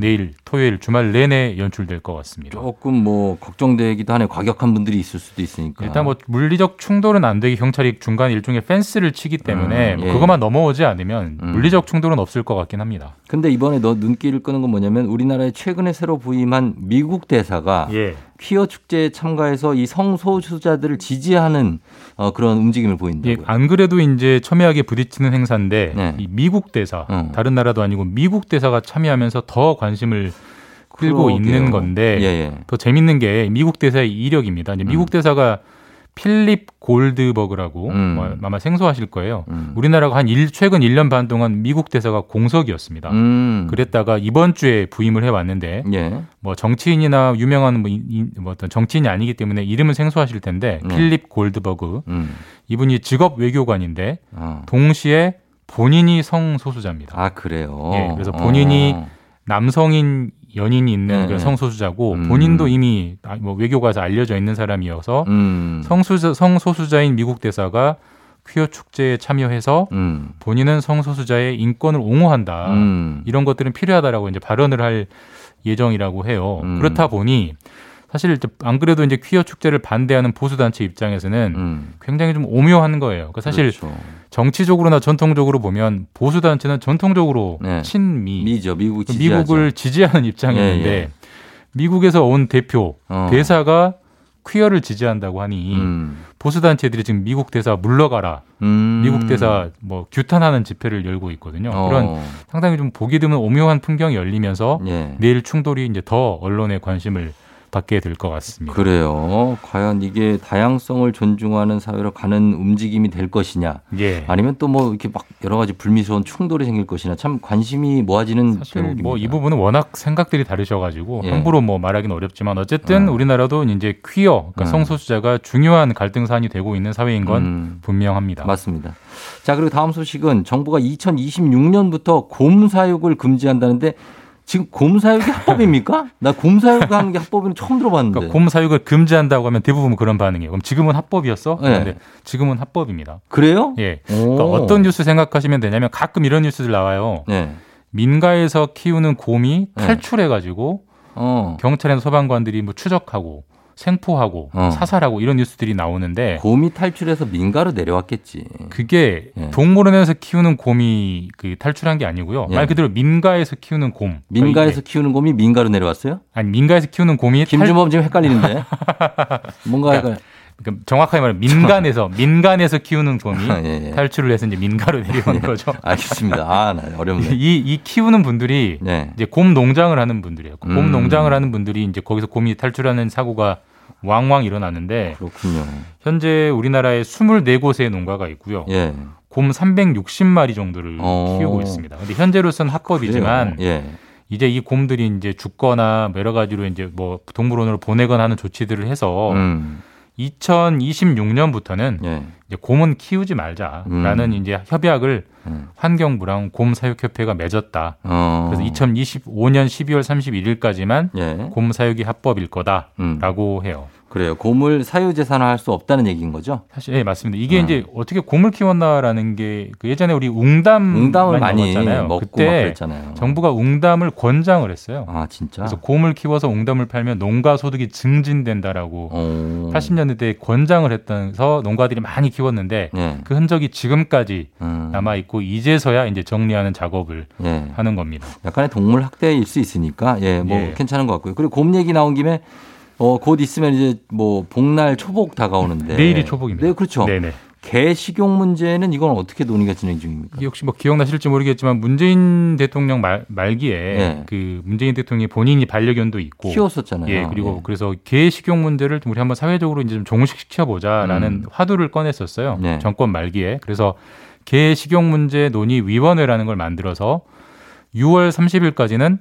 내일 토요일 주말 내내 연출될 것 같습니다. 조금 뭐 걱정되기도 하네요. 과격한 분들이 있을 수도 있으니까. 일단 뭐 물리적 충돌은 안 되게 경찰이 중간 일종의 펜스를 치기 때문에 뭐 그것만 넘어오지 않으면 물리적 충돌은 없을 것 같긴 합니다. 근데 이번에 너 눈길을 끄는 건 뭐냐면 우리나라에 최근에 새로 부임한 미국 대사가 퀴어 축제에 참가해서 이 성소수자들을 지지하는 그런 움직임을 보인다고요. 예, 안 그래도 이제 첨예하게 부딪히는 행사인데 이 미국 대사, 다른 나라도 아니고 미국 대사가 참여하면서 더 관심을 끌고 있는 건데 더 재밌는 게 미국 대사의 이력입니다. 이제 미국 대사가 필립 골드버그라고 아마 생소하실 거예요. 우리나라가 최근 1년 반 동안 미국 대사가 공석이었습니다. 그랬다가 이번 주에 부임을 해왔는데 뭐 정치인이나 유명한 뭐 어떤 정치인이 아니기 때문에 이름은 생소하실 텐데 필립 골드버그 이분이 직업 외교관인데 동시에 본인이 성소수자입니다. 아 그래요? 예, 그래서 본인이 남성인 연인이 있는 그런 성소수자고 본인도 이미 뭐 외교가에서 알려져 있는 사람이어서 성소수자인 미국 대사가 퀴어 축제에 참여해서 본인은 성소수자의 인권을 옹호한다. 이런 것들은 필요하다라고 이제 발언을 할 예정이라고 해요. 그렇다 보니 사실 안 그래도 이제 퀴어 축제를 반대하는 보수단체 입장에서는 굉장히 좀 오묘한 거예요. 그러니까 사실 정치적으로나 전통적으로 보면 보수단체는 전통적으로 친미죠. 미국을 지지하는 입장이었는데 미국에서 온 대표, 대사가 퀴어를 지지한다고 하니 보수단체들이 지금 미국 대사 물러가라, 미국 대사 뭐 규탄하는 집회를 열고 있거든요. 그런 상당히 좀 보기 드문 오묘한 풍경이 열리면서 내일 충돌이 이제 더 언론의 관심을 받게 될 것 같습니다. 그래요. 과연 이게 다양성을 존중하는 사회로 가는 움직임이 될 것이냐, 아니면 또 뭐 이렇게 막 여러 가지 불미스러운 충돌이 생길 것이냐, 참 관심이 모아지는. 사실 뭐 이 부분은 워낙 생각들이 다르셔가지고 함부로 뭐 말하기는 어렵지만 어쨌든 우리나라도 이제 퀴어, 그러니까 성소수자가 중요한 갈등 사안이 되고 있는 사회인 건 분명합니다. 맞습니다. 자 그리고 다음 소식은 정부가 2026년부터 곰 사육을 금지한다는데. 지금 곰 사육이 합법입니까? 나 곰 사육 하는 게 합법은 처음 들어봤는데. 그러니까 곰 사육을 금지한다고 하면 대부분 그런 반응이에요. 그럼 지금은 합법이었어? 그런데 지금은 합법입니다. 그래요? 예. 그러니까 어떤 뉴스 생각하시면 되냐면 가끔 이런 뉴스들 나와요. 민가에서 키우는 곰이 탈출해가지고 경찰이나 소방관들이 뭐 추적하고 생포하고 사살하고 이런 뉴스들이 나오는데 곰이 탈출해서 민가로 내려왔겠지. 그게 동물원에서 키우는 곰이 탈출한 게 아니고요. 말 그대로 민가에서 키우는 곰. 민가에서 키우는 곰이 민가로 내려왔어요? 아니 민가에서 키우는 곰이 김준범 지금 헷갈리는데. 뭔가 그러니까 정확하게 말하면 민간에서 키우는 곰이 탈출을 해서 이제 민가로 내려온 거죠. 알겠습니다. 어렵네요. 이 키우는 분들이 이제 곰 농장을 하는 분들이에요. 곰 농장을 하는 분들이 이제 거기서 곰이 탈출하는 사고가 왕왕 일어나는데 그렇군요. 현재 우리나라에 24곳의 농가가 있고요. 예. 곰 360마리 정도를 키우고 있습니다. 근데 현재로서는 합법이지만 예. 이제 이 곰들이 이제 죽거나 여러 가지로 이제 뭐 동물원으로 보내거나 하는 조치들을 해서 2026년부터는 예. 이제 곰은 키우지 말자라는 이제 협약을 환경부랑 곰사육협회가 맺었다. 그래서 2025년 12월 31일까지만 예. 곰 사육이 합법일 거다라고 해요. 그래요. 곰을 사유재산화할 수 없다는 얘기인 거죠? 사실 예, 맞습니다. 이게 이제 어떻게 곰을 키웠나라는 게 그 예전에 우리 웅담을 많이 먹고 그때 막 그랬잖아요. 정부가 웅담을 권장을 했어요. 아 진짜? 그래서 곰을 키워서 웅담을 팔면 농가 소득이 증진된다라고 80년대에 권장을 했다면서 농가들이 많이 키웠는데 예. 그 흔적이 지금까지 남아 있고 이제서야 이제 정리하는 작업을 예. 하는 겁니다. 약간의 동물 학대일 수 있으니까 예, 뭐 예. 괜찮은 것 같고요. 그리고 곰 얘기 나온 김에. 곧 있으면 이제 뭐 복날 초복 다가오는데 내일이 초복입니다. 네, 그렇죠. 네네. 개 식용 문제는 이건 어떻게 논의가 진행 중입니까? 역시 뭐 기억나실지 모르겠지만 문재인 대통령 말기에 네. 그 문재인 대통령이 본인이 반려견도 있고 키웠었잖아요. 예, 그리고 네. 그래서 개 식용 문제를 우리 한번 사회적으로 이제 좀 종식시켜보자라는 화두를 꺼냈었어요. 네. 정권 말기에. 그래서 개 식용 문제 논의 위원회라는 걸 만들어서 6월 30일까지는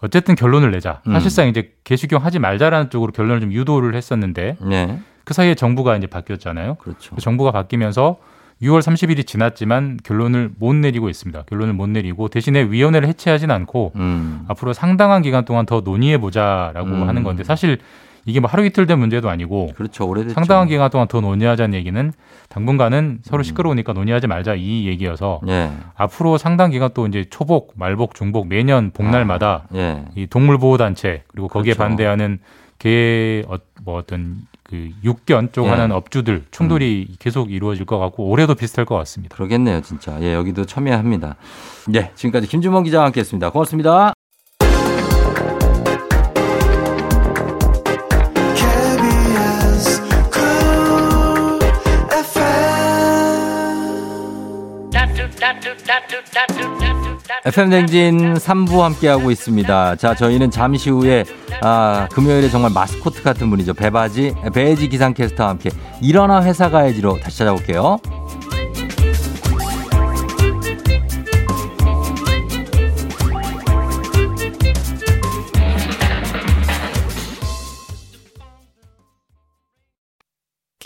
어쨌든 결론을 내자. 사실상 이제 개식용 하지 말자라는 쪽으로 결론을 좀 유도를 했었는데 네. 그 사이에 정부가 이제 바뀌었잖아요. 그렇죠. 정부가 바뀌면서 6월 30일이 지났지만 결론을 못 내리고 있습니다. 결론을 못 내리고 대신에 위원회를 해체하진 않고 앞으로 상당한 기간 동안 더 논의해보자라고 하는 건데 사실 이게 뭐 하루 이틀 된 문제도 아니고 그렇죠. 오래됐죠. 상당한 기간 동안 더 논의하자는 얘기는 당분간은 서로 시끄러우니까 논의하지 말자 이 얘기여서 예. 앞으로 상당 기간 또 이제 초복, 말복, 중복 매년 복날마다 예. 이 동물보호단체 그리고 거기에 그렇죠. 반대하는 개 뭐 어떤 그 육견 쪽 예. 하는 업주들 충돌이 계속 이루어질 것 같고 올해도 비슷할 것 같습니다. 그러겠네요, 진짜. 예, 여기도 첨예합니다. 예, 지금까지 김준범 기자와 함께했습니다. 고맙습니다. FM 댕진 3부 함께하고 있습니다. 자, 저희는 잠시 후에 금요일에 정말 마스코트 같은 분이죠. 배지 기상캐스터와 함께 일어나 회사 가야지로 다시 찾아올게요.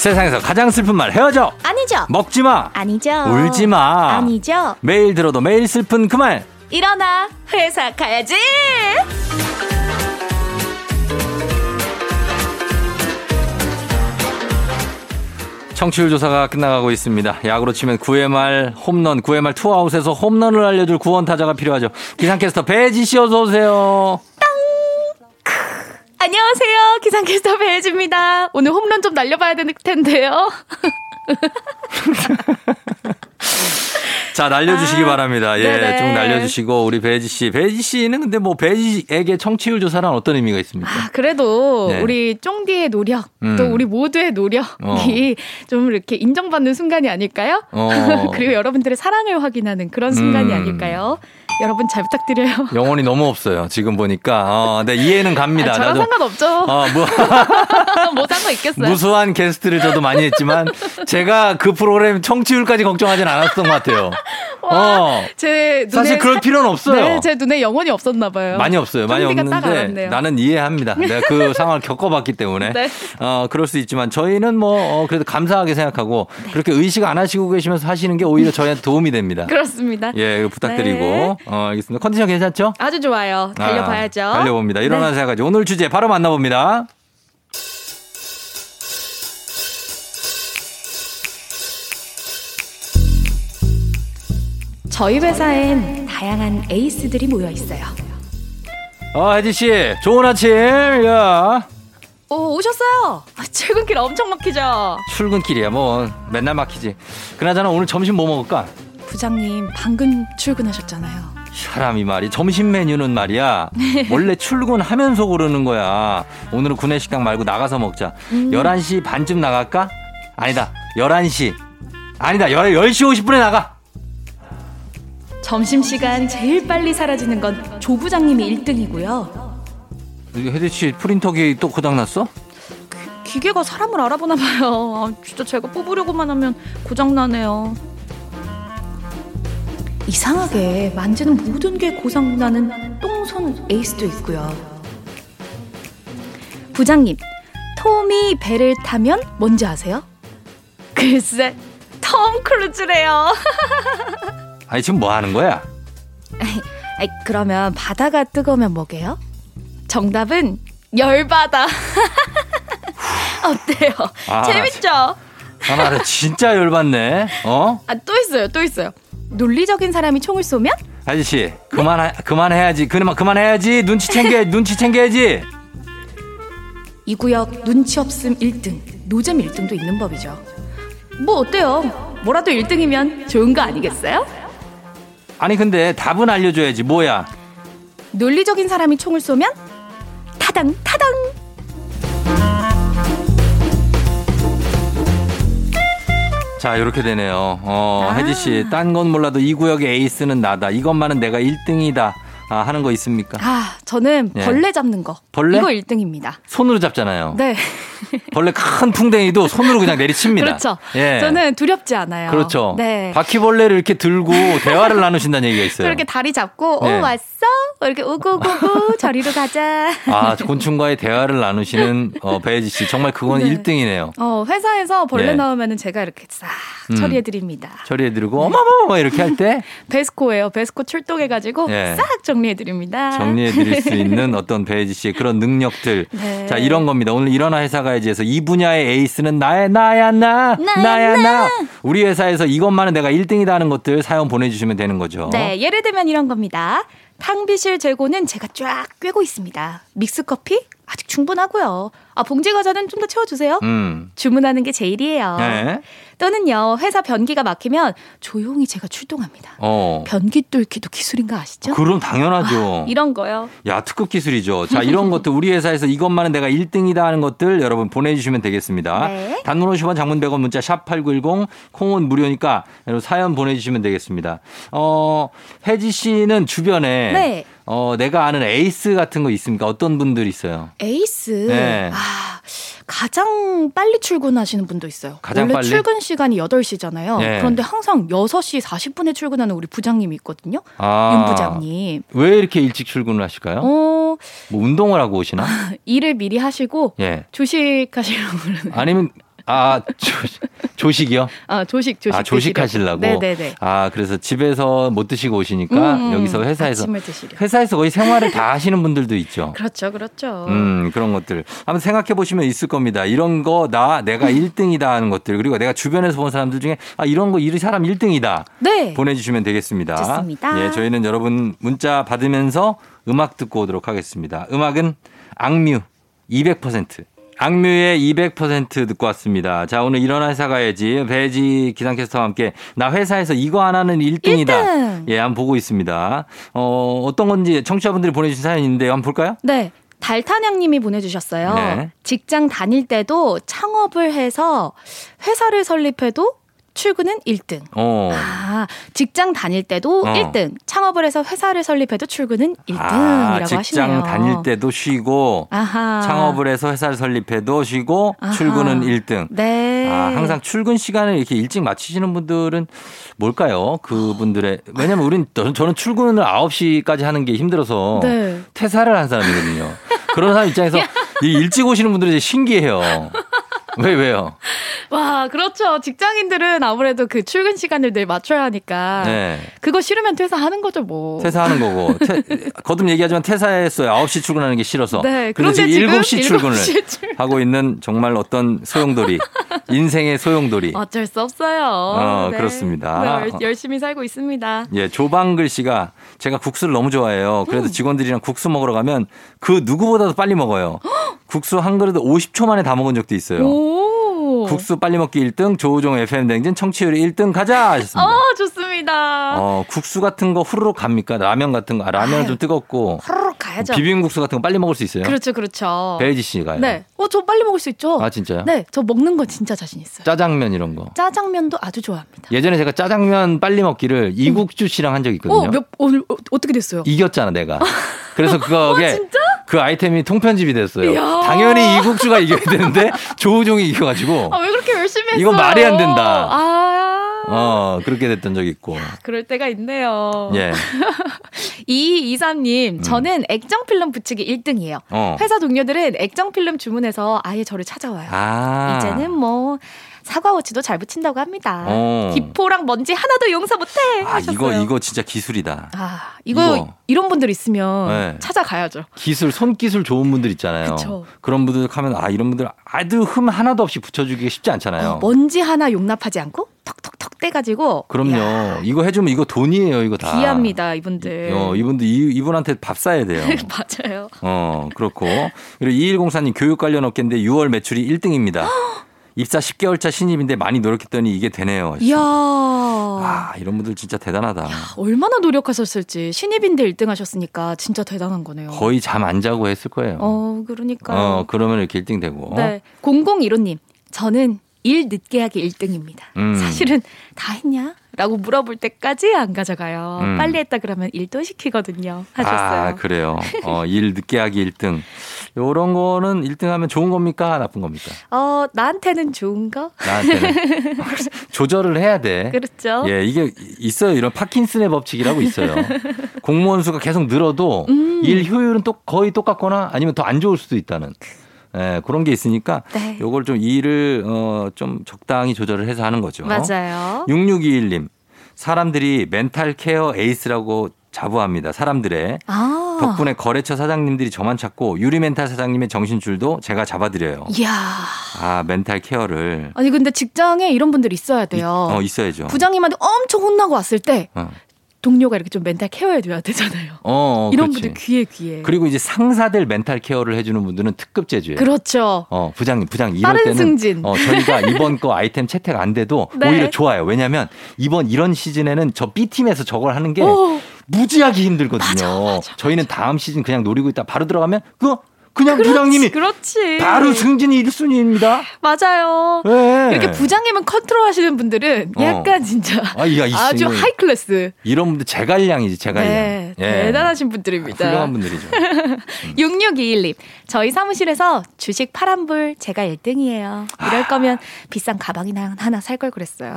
세상에서 가장 슬픈 말 헤어져 아니죠 먹지마 아니죠 울지마 아니죠 매일 들어도 매일 슬픈 그 말 일어나 회사 가야지 청취율 조사가 끝나가고 있습니다. 야구로 치면 9회 말 홈런 9회 말 투아웃에서 홈런을 알려줄 구원타자가 필요하죠. 기상캐스터 배지 씨 어서 오세요. 안녕하세요. 기상캐스터 배혜지입니다. 오늘 홈런 좀 날려봐야 될 텐데요. 자, 날려주시기 바랍니다. 예, 네네. 좀 날려주시고 우리 배혜지 씨. 배혜지 씨는 근데 뭐 배혜지에게 청취율 조사란 어떤 의미가 있습니까? 아, 그래도 네. 우리 쫑디의 노력, 또 우리 모두의 노력이 좀 이렇게 인정받는 순간이 아닐까요? 그리고 여러분들의 사랑을 확인하는 그런 순간이 아닐까요? 여러분 잘 부탁드려요. 영혼이 너무 없어요. 지금 보니까. 네, 이해는 갑니다. 저랑 상관없죠. 못한 거 있겠어요. 무수한 게스트를 저도 많이 했지만 제가 그 프로그램 청취율까지 걱정하진 않았던 것 같아요. 제 눈에 사실 그럴 필요는 없어요. 네, 제 눈에 영혼이 없었나 봐요. 많이 없어요. 많이 없는데 나는 이해합니다. 내가 그 상황을 겪어봤기 때문에. 네. 그럴 수 있지만 저희는 뭐 그래도 감사하게 생각하고 네. 그렇게 의식 안 하시고 계시면서 하시는 게 오히려 저희한테 도움이 됩니다. 그렇습니다. 예, 부탁드리고. 네. 알겠습니다. 컨디션 괜찮죠? 아주 좋아요. 달려봐야죠. 달려봅니다. 일어나서 네. 가지고 오늘 주제 바로 만나봅니다. 저희 회사엔 다양한 에이스들이 모여 있어요. 아, 혜지 씨, 좋은 아침. 야. 오, 오셨어요. 출근길 엄청 막히죠. 출근길이야, 뭐 맨날 막히지. 그나저나 오늘 점심 뭐 먹을까? 부장님 방금 출근하셨잖아요. 사람이 말이 점심 메뉴는 말이야 원래 출근하면서 고르는 거야. 오늘은 구내식당 말고 나가서 먹자. 11시 반쯤 나갈까? 아니다 11시 아니다 10시 50분에 나가. 점심시간 제일 빨리 사라지는 건 조 부장님이 1등이고요. 혜지씨 프린터기 또 고장났어? 기계가 사람을 알아보나 봐요. 아, 진짜 제가 뽑으려고만 하면 고장나네요. 이상하게 만지는 모든 게 고장나는 똥손 에이스도 있고요. 부장님, 톰이 배를 타면 뭔지 아세요? 글쎄, 톰 크루즈래요. 아니 지금 뭐 하는 거야? 아니, 그러면 바다가 뜨거우면 뭐게요? 정답은 열바다. 어때요? 아, 재밌죠? 아, 진짜 열받네. 어? 아, 또 있어요. 논리적인 사람이 총을 쏘면? 아저씨 그만해야지. 그만해야지. 눈치 챙겨야지. 이 구역 눈치 없음 1등, 노잼 1등도 있는 법이죠. 뭐 어때요? 뭐라도 1등이면 좋은 거 아니겠어요? 아니 근데 답은 알려줘야지. 뭐야? 논리적인 사람이 총을 쏘면 타당. 자, 이렇게 되네요. 혜지씨, 딴 건 몰라도 이 구역의 에이스는 나다. 이것만은 내가 1등이다. 아, 하는 거 있습니까? 아, 저는 벌레 잡는 거. 벌레? 이거 1등입니다. 손으로 잡잖아요. 네. 벌레 큰 풍뎅이도 손으로 그냥 내리칩니다. 그렇죠. 예. 저는 두렵지 않아요. 그렇죠. 네. 바퀴벌레를 이렇게 들고 대화를 나누신다는 얘기가 있어요. 그렇게 다리 잡고, 네. 오, 왔어? 이렇게 오고고고, 저리로 가자. 아, 곤충과의 대화를 나누시는 배혜지 씨. 정말 그건 네. 1등이네요. 회사에서 벌레 네. 나오면은 제가 이렇게 싹 처리해드립니다. 처리해드리고, 네. 어머머머 이렇게 할 때. 베스코예요. 베스코 출동해가지고 네. 싹 정리해드립니다. 정리해드릴 수 있는 어떤 배혜지 씨의 그런 능력들. 네. 자, 이런 겁니다. 오늘 일어나 회사가 에서 이 분야의 에이스는 나야 나. 우리 회사에서 이것만은 내가 1등이다 하는 것들 사연 보내주시면 되는 거죠. 네, 예를 들면 이런 겁니다. 탕비실 재고는 제가 쫙 꿰고 있습니다. 믹스커피 아직 충분하고요. 아, 봉지 과자는 좀 더 채워주세요. 주문하는 게 제일이에요. 네. 또는요, 회사 변기가 막히면 조용히 제가 출동합니다. 변기 뚫기도 기술인 거 아시죠? 그럼 당연하죠. 아, 이런 거요. 야, 특급 기술이죠. 자, 이런 것들 우리 회사에서 이것만은 내가 1등이다 하는 것들 여러분 보내주시면 되겠습니다. 네. 단문 50원, 장문 100원, 문자 샵 8910, 콩은 무료니까 여러분 사연 보내주시면 되겠습니다. 혜지 씨는 주변에 네. 내가 아는 에이스 같은 거 있습니까? 어떤 분들 있어요? 에이스? 네. 아, 가장 빨리 출근하시는 분도 있어요. 원래 빨리? 출근 시간이 8시잖아요. 네. 그런데 항상 6시 40분에 출근하는 우리 부장님이 있거든요. 아, 윤 부장님. 왜 이렇게 일찍 출근을 하실까요? 뭐 운동을 하고 오시나? 일을 미리 하시고 네. 조식하시려고 그러는. 아니면... 아, 조식이요? 아, 조식. 아, 조식 하시려고. 네네네. 아, 그래서 집에서 못 드시고 오시니까 여기서 회사에서. 아침을 드시려고. 회사에서 거의 생활을 다 하시는 분들도 있죠. 그렇죠. 그런 것들. 한번 생각해 보시면 있을 겁니다. 이런 거 내가 1등이다 하는 것들. 그리고 내가 주변에서 본 사람들 중에 아, 이런 거 이 사람 1등이다. 네. 보내주시면 되겠습니다. 좋습니다. 예, 저희는 여러분 문자 받으면서 음악 듣고 오도록 하겠습니다. 음악은 악뮤 200%. 악뮤의 200% 듣고 왔습니다. 자, 오늘 일어나 회사 가야지. 배지 기상캐스터와 함께 나 회사에서 이거 하나는 1등이다. 예, 한번 보고 있습니다. 어떤 건지 청취자분들이 보내주신 사연인데 한번 볼까요? 네. 달타냥님이 보내주셨어요. 네. 직장 다닐 때도 창업을 해서 회사를 설립해도 출근은 1등. 아, 직장 다닐 때도 1등. 창업을 해서 회사를 설립해도 출근은 1등이라고 하시네요. 직장 다닐 때도 쉬고 아하. 창업을 해서 회사를 설립해도 쉬고 아하. 출근은 1등. 네. 아, 항상 출근 시간을 이렇게 일찍 마치시는 분들은 뭘까요? 그분들의. 왜냐면 저는 출근을 9시까지 하는 게 힘들어서 네. 퇴사를 한 사람이거든요. 그런 사람 입장에서 일찍 오시는 분들이 신기해요. 왜요? 와, 그렇죠. 직장인들은 아무래도 그 출근 시간을 늘 맞춰야 하니까 네. 그거 싫으면 퇴사하는 거죠, 뭐. 퇴사하는 거고. 거듭 얘기하지만 퇴사했어요. 9시 출근하는 게 싫어서. 네, 그런데 지금 7시 출근을 하고 있는 정말 어떤 소용돌이. 인생의 소용돌이. 어쩔 수 없어요. 네. 그렇습니다. 네, 열심히 살고 있습니다. 예, 조방글 씨가 제가 국수를 너무 좋아해요. 그래서 직원들이랑 국수 먹으러 가면 그 누구보다도 빨리 먹어요. 국수 한 그릇 50초 만에 다 먹은 적도 있어요. 오. 국수 빨리 먹기 1등, 조우종 FM 댕진 청취율이 1등 가자 하셨습니다. 좋습니다. 국수 같은 거 후루룩 갑니까? 라면 같은 거. 라면은 좀 뜨겁고. 후루룩 가야죠. 비빔국수 같은 거 빨리 먹을 수 있어요? 그렇죠, 그렇죠. 배지 씨가요? 네. 저 빨리 먹을 수 있죠. 아, 진짜요? 네. 저 먹는 거 진짜 자신 있어요. 짜장면 이런 거. 짜장면도 아주 좋아합니다. 예전에 제가 짜장면 빨리 먹기를 이국주 씨랑 한 적이 있거든요. 어떻게 됐어요? 이겼잖아, 내가. 그래서 그거에 진짜? 그 아이템이 통편집이 됐어요. 이야. 당연히 이국주가 이겨야 되는데 조우종이 이겨가지고. 왜 그렇게 열심히 했어요? 이건 말이 안 된다. 그렇게 됐던 적이 있고. 그럴 때가 있네요. 예. 2223님, 저는 액정필름 붙이기 1등이에요. 회사 동료들은 액정필름 주문해서 아예 저를 찾아와요. 이제는 뭐 사과워치도 잘 붙인다고 합니다. 기포랑 먼지 하나도 용서 못해 하셨어요. 이거 진짜 기술이다. 이런 분들 있으면 찾아가야죠. 손기술 좋은 분들 있잖아요. 그쵸. 그런 분들 하면 이런 분들 아주 흠 하나도 없이 붙여주기 쉽지 않잖아요. 먼지 하나 용납하지 않고 톡톡톡 떼가지고. 그럼요. 이거 해주면 이거 돈이에요. 이거 다. 귀합니다. 이분들. 이분한테 밥 사야 돼요. 맞아요. 그렇고. 그리고 2104님 교육 관련 업계인데 6월 매출이 1등입니다. 입사 10개월 차 신입인데 많이 노력했더니 이게 되네요. 이야. 이런 분들 진짜 대단하다. 얼마나 노력하셨을지. 신입인데 1등 하셨으니까 진짜 대단한 거네요. 거의 잠 안 자고 했을 거예요. 그러니까. 그러면 이렇게 1등 되고. 네. 001호님. 저는 일 늦게 하기 1등입니다. 사실은 다 했냐? 라고 물어볼 때까지 안 가져가요. 빨리 했다 그러면 일도 시키거든요. 하셨어요. 그래요. 일 늦게 하기 1등. 요런 거는 1등 하면 좋은 겁니까? 나쁜 겁니까? 나한테는 좋은 거? 나한테는. 조절을 해야 돼. 그렇죠. 예, 이게 있어요. 이런 파킨슨의 법칙이라고 있어요. 공무원 수가 계속 늘어도 일 효율은 거의 똑같거나 아니면 더 안 좋을 수도 있다는. 네, 그런 게 있으니까 요걸 좀 일을 좀 적당히 조절을 해서 하는 거죠. 맞아요. 6621님. 사람들이 멘탈 케어 에이스라고 자부합니다. 사람들의. 덕분에 거래처 사장님들이 저만 찾고 유리 멘탈 사장님의 정신줄도 제가 잡아드려요. 이야. 멘탈 케어를. 아니 근데 직장에 이런 분들 있어야 돼요. 있어야죠. 부장님한테 엄청 혼나고 왔을 때. 동료가 이렇게 좀 멘탈 케어해줘야 되잖아요. 이런 그렇지. 분들 귀에. 그리고 이제 상사들 멘탈 케어를 해주는 분들은 특급 제주예요. 그렇죠. 부장님 이럴 때는 승진. 저희가 이번 거 아이템 채택 안 돼도 오히려 좋아요. 왜냐하면 이런 시즌에는 저 B팀에서 저걸 하는 게 무지하게 힘들거든요. 맞아. 저희는 다음 시즌 그냥 노리고 있다 바로 들어가면 부장님이 그렇지. 바로 승진이 1순위입니다. 맞아요. 네. 이렇게 부장님은 컨트롤하시는 분들은 약간 진짜 아주 하이 클래스. 이런 분들 제갈량이지 제갈량. 네, 예. 대단하신 분들입니다. 훌륭한 분들이죠. 6621님. 저희 사무실에서 주식 파란불 제가 1등이에요. 이럴 거면 비싼 가방이나 하나 살 걸 그랬어요.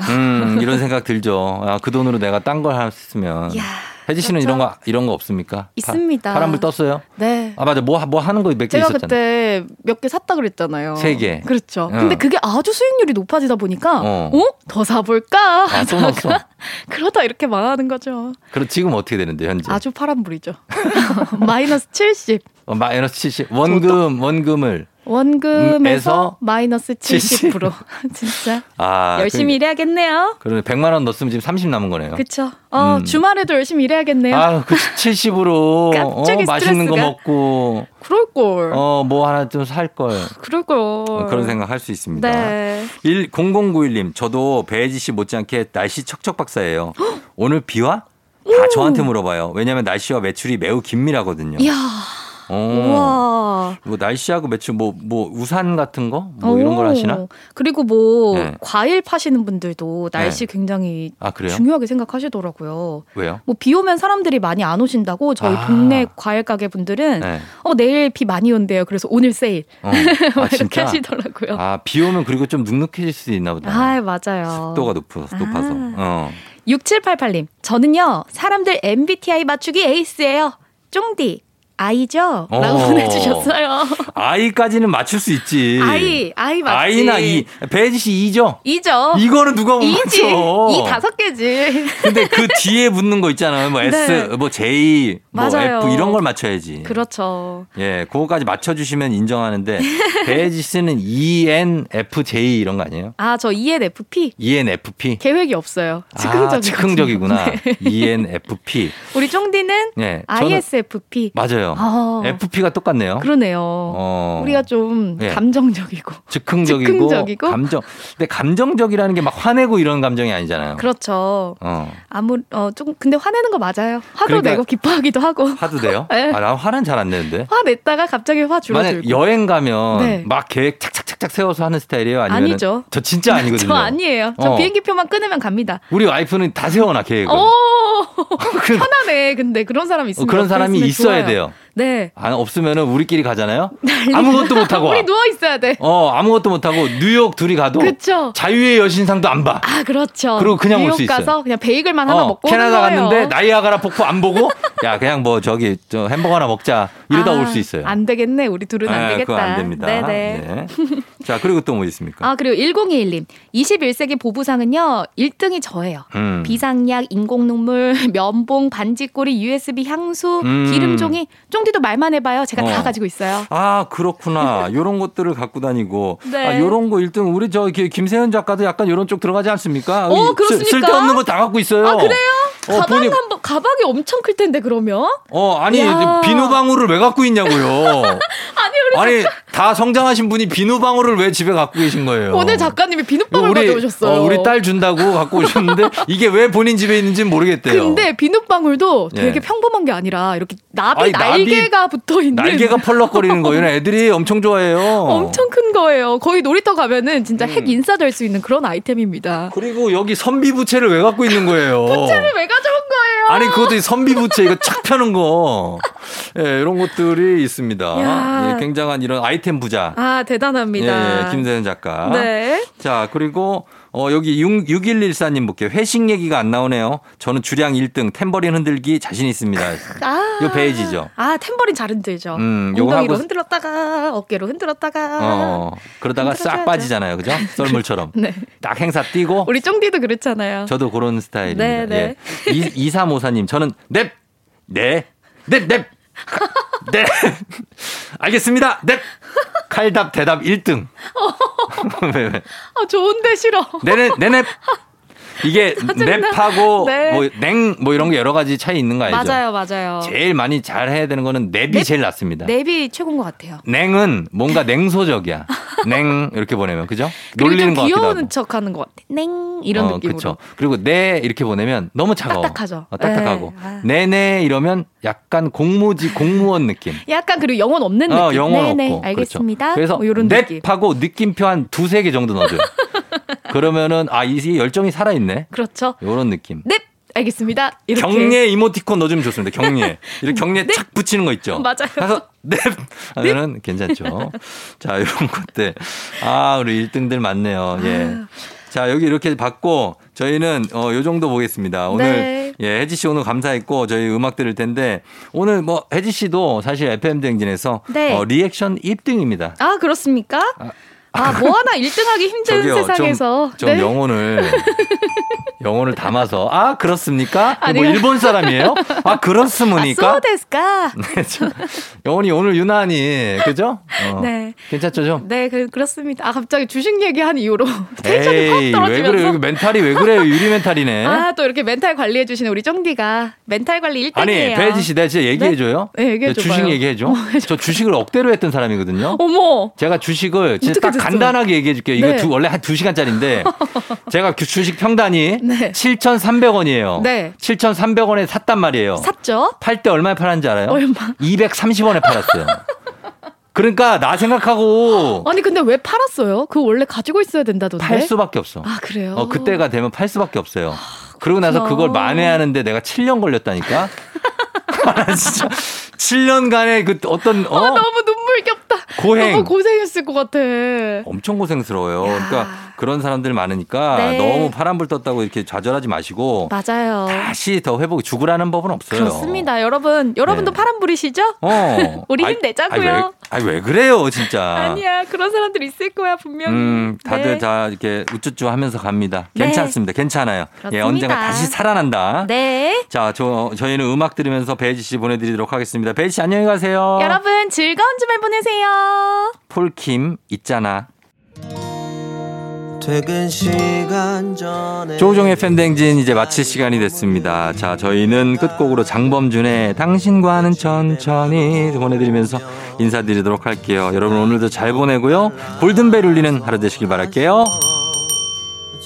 이런 생각 들죠. 그 돈으로 내가 딴 걸 했으면. 혜지 씨는 그렇죠? 이런 거 없습니까? 있습니다. 파란불 떴어요? 네. 맞아. 뭐 하는 거 몇 개 있었잖아요. 제가 그때 몇 개 샀다 그랬잖아요. 3개. 그렇죠. 근데 그게 아주 수익률이 높아지다 보니까 더 사볼까? 또 넣었어. 그러다 이렇게 망하는 거죠. 그럼 지금 어떻게 되는데 현재? 아주 파란불이죠. 마이너스 70. 마이너스 70. 원금에서 마이너스 70%. 진짜 열심히 일해야겠네요. 그러네. 100만 원 넣었으면 지금 30 남은 거네요. 그렇죠. 주말에도 열심히 일해야겠네요. 70으로 맛있는 거 먹고 그럴걸. 뭐 하나 좀 살걸. 그럴걸. 그런 생각 할 수 있습니다. 네. 0091님. 저도 배혜지 씨 못지않게 날씨 척척박사예요. 오늘 비와? 다 저한테 물어봐요. 왜냐하면 날씨와 매출이 매우 긴밀하거든요. 이야. 우와. 뭐 날씨하고 매출 뭐 우산 같은 거 이런 걸 하시나? 그리고 과일 파시는 분들도 날씨 굉장히 중요하게 생각하시더라고요. 왜요? 비 오면 사람들이 많이 안 오신다고 저희 동네 과일 가게 분들은 내일 비 많이 온대요. 그래서 오늘 세일. 이렇게 진짜? 하시더라고요. 비 오면 그리고 좀 눅눅해질 수도 있나 보다. 맞아요. 습도가 높아서. 6788님. 저는요. 사람들 MBTI 맞추기 에이스예요. 쫑디. 아이죠? 라고 보내주셨어요. 아이까지는 맞출 수 있지. 아이 맞지. 아이나 이. 배지 씨 2죠? 2죠. 이거는 누가 보면 맞죠. 2 5개지. 근데 그 뒤에 붙는 거 있잖아요. 뭐 S, 네. 뭐 J, 뭐 맞아요. F 이런 걸 맞춰야지. 그렇죠. 예, 그거까지 맞춰주시면 인정하는데 배지 씨는 ENFJ 이런 거 아니에요? 아, 저 ENFP. ENFP. 계획이 없어요. 즉흥적이구나. 아, 즉흥적이구나. 네. ENFP. 우리 쫑디는 네, ISFP. 맞아요. 아, FP가 똑같네요. 그러네요. 우리가 좀 예. 감정적이고. 즉흥적이고. 감정. 근데 감정적이라는 게 막 화내고 이런 감정이 아니잖아요. 그렇죠. 조금 근데 화내는 거 맞아요. 화도 그러니까, 내고 기뻐하기도 하고. 화도 돼요? 네. 아, 난 화는 잘 안 내는데. 화 냈다가 갑자기 화 줄어들고. 만약 여행 가면 네. 막 계획 착착착착 세워서 하는 스타일이에요? 아니면 아니죠. 저 진짜 아니거든요. 저 아니에요. 저 비행기표만 끊으면 갑니다. 우리 와이프는 다 세워놔 계획을. 편하네. 근데 그런 사람이 있으면 그런 사람이 있어야 좋아요. 돼요. 네. 안 없으면은 우리끼리 가잖아요. 아무것도 못 하고. 우리 누워 있어야 돼. 아무것도 못 하고 뉴욕 둘이 가도. 그렇죠. 자유의 여신상도 안 봐. 아 그렇죠. 그리고 그냥 올 수 있어요. 뉴욕 가서 그냥 베이글만 하나 먹고. 캐나다 갔는데 나이아가라 폭포 안 보고. 야 그냥 뭐 저기 저 햄버거 하나 먹자. 이러다 올 수 있어요. 안 되겠네. 우리 둘은 안 되겠다. 그거 안 됩니다. 네네. 네. 자 그리고 또 뭐 있습니까? 아 그리고 1021님 21세기 보부상은요 1등이 저예요. 비상약, 인공눈물, 면봉, 반지꼬리, USB 향수, 기름종이. 쫑디도 말만 해봐요. 제가 다 가지고 있어요. 아 그렇구나. 이런 것들을 갖고 다니고. 네. 아, 이런 거 1등 우리 저 김세현 작가도 약간 이런 쪽 들어가지 않습니까? 그렇습니까? 쓸데없는 거 다 갖고 있어요. 아 그래요? 가방이 엄청 클 텐데 그러면? 아니 야. 비누방울을 왜 갖고 있냐고요. 아니 다 성장하신 분이 비누방울을 왜 집에 갖고 계신 거예요? 오늘 작가님이 비누방울 가져오셨어요. 우리 딸 준다고 갖고 오셨는데 이게 왜 본인 집에 있는지는 모르겠대요. 근데 비누방울도 되게 평범한 게 아니라 이렇게 날개가 붙어있는. 날개가 펄럭거리는 거예요. 애들이 엄청 좋아해요. 엄청 큰 거예요. 거의 놀이터 가면은 진짜 핵 인싸될 수 있는 그런 아이템입니다. 그리고 여기 선비부채를 왜 갖고 있는 거예요? 부채를 왜 가져온 거예요? 아니 그것도 선비부채 이거 착 펴는 거. 예, 이런 것들이 있습니다. 예, 굉장한 이런 아이템 부자. 아 대단합니다. 예, 김세현 작가. 네. 자 그리고 여기 6114님 볼게요. 회식 얘기가 안 나오네요. 저는 주량 1등 탬버린 흔들기 자신 있습니다. 이거 베이지죠. 아 탬버린 잘 흔들죠. 엉덩이로 흔들었다가 어깨로 흔들었다가 그러다가 싹 빠지잖아요. 그죠? 썰물처럼. 네. 딱 행사 뛰고. 우리 쫑디도 그렇잖아요. 저도 그런 스타일입니다. 네네. 예. 2354님 저는 넵. 네. 알겠습니다. 네. 칼답 대답 1등. 왜. 아, 좋은데 싫어. 네넵. 이게 넵하고 네. 뭐 이런 게 여러 가지 차이 있는 거 알죠? 맞아요. 제일 많이 잘 해야 되는 거는 넵이 제일 낫습니다. 넵이 최고인 것 같아요. 냉은 뭔가 냉소적이야. 냉 이렇게 보내면 그죠? 놀리는 것 같기도 하고. 귀여운 척하는 것 같아. 냉 이런 느낌으로. 그렇죠. 그리고 네 이렇게 보내면 너무 차가워. 딱딱하죠. 딱딱하고. 네네 이러면 약간 공무원 느낌. 약간 그리고 영혼 없는 느낌. 영혼 없고. 알겠습니다. 그렇죠. 그래서 뭐 이런 느낌. 넵하고 느낌표 한 2-3개 정도 넣어줘요. 그러면은 이 열정이 살아있네. 그렇죠. 이런 느낌. 넵. 알겠습니다. 이렇게. 격려 이모티콘 넣어주면 좋습니다. 격려. 이렇게 격려 착 붙이는 거 있죠. 맞아요. 그래서 넵 하면은 괜찮죠. 자 이런 것들. 아 우리 1등들 많네요. 예. 자 여기 이렇게 받고 저희는 요 정도 보겠습니다. 오늘 네. 예 혜지 씨 오늘 감사했고 저희 음악 들을 텐데 오늘 뭐 혜지 씨도 사실 FM 댕진에서 네. 리액션 1등입니다. 아 그렇습니까? 뭐 하나 1등하기 힘든 세상에서 좀 네. 영혼을 담아서 그렇습니까? 뭐 일본 사람이에요? 그렇습니까? 소데스까? 영혼이 오늘 유난히 그죠? 네 괜찮죠 좀? 네 그렇습니다. 갑자기 주식 얘기한 이후로 텐션이 확 떨어지면서 왜 그래요? 멘탈이 왜 그래요? 유리 멘탈이네. 또 이렇게 멘탈 관리해 주시는 우리 쫑디가 멘탈 관리 1등이에요. 아니 배지 씨 내가 진짜 얘기해 줘요? 네 얘기해 줘요. 주식 얘기해 줘. 저 주식을 억대로 했던 사람이거든요. 어머. 제가 주식을 진짜 딱 간단하게 얘기해 줄게요. 이거 네. 원래 한 2시간짜리인데 제가 주식 평단이 네. 7,300원이에요. 네. 7,300원에 샀단 말이에요. 샀죠. 팔 때 얼마에 팔았는지 알아요? 얼마? 230원에 팔았어요. 그러니까 나 생각하고. 아니 근데 왜 팔았어요? 그거 원래 가지고 있어야 된다던데. 팔 수밖에 없어. 아 그래요? 그때가 되면 팔 수밖에 없어요. 그러고 나서 그걸 만회하는데 내가 7년 걸렸다니까. 진짜 7년간의 그 어떤 너무 눈물겹다. 고생. 너무 고생했을 것 같아. 엄청 고생스러워요. 그러니까 그런 사람들 많으니까 네. 너무 파란불 떴다고 이렇게 좌절하지 마시고 맞아요. 다시 더 회복이 죽으라는 법은 없어요. 그렇습니다. 여러분. 여러분도 네. 파란불이시죠? 우리 힘내자고요. 왜 그래요 진짜. 아니야. 그런 사람들 있을 거야 분명히. 다들 네. 다 이렇게 우쭈쭈 하면서 갑니다. 네. 괜찮습니다. 괜찮아요. 그렇습니다. 예, 언젠가 다시 살아난다. 네. 자, 저희는 음악 들으면서 배지 씨 보내드리도록 하겠습니다. 배지 씨 안녕히 가세요. 여러분 즐거운 주말 보내세요. 폴킴 있잖아. 퇴근 시간 전에 조우종 FM 댕진 이제 마칠 시간이 됐습니다. 자, 저희는 끝곡으로 장범준의 당신과는 천천히 보내드리면서 인사드리도록 할게요. 여러분 오늘도 잘 보내고요. 골든벨 울리는 하루 되시길 바랄게요.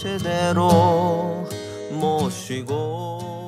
제대로 모시고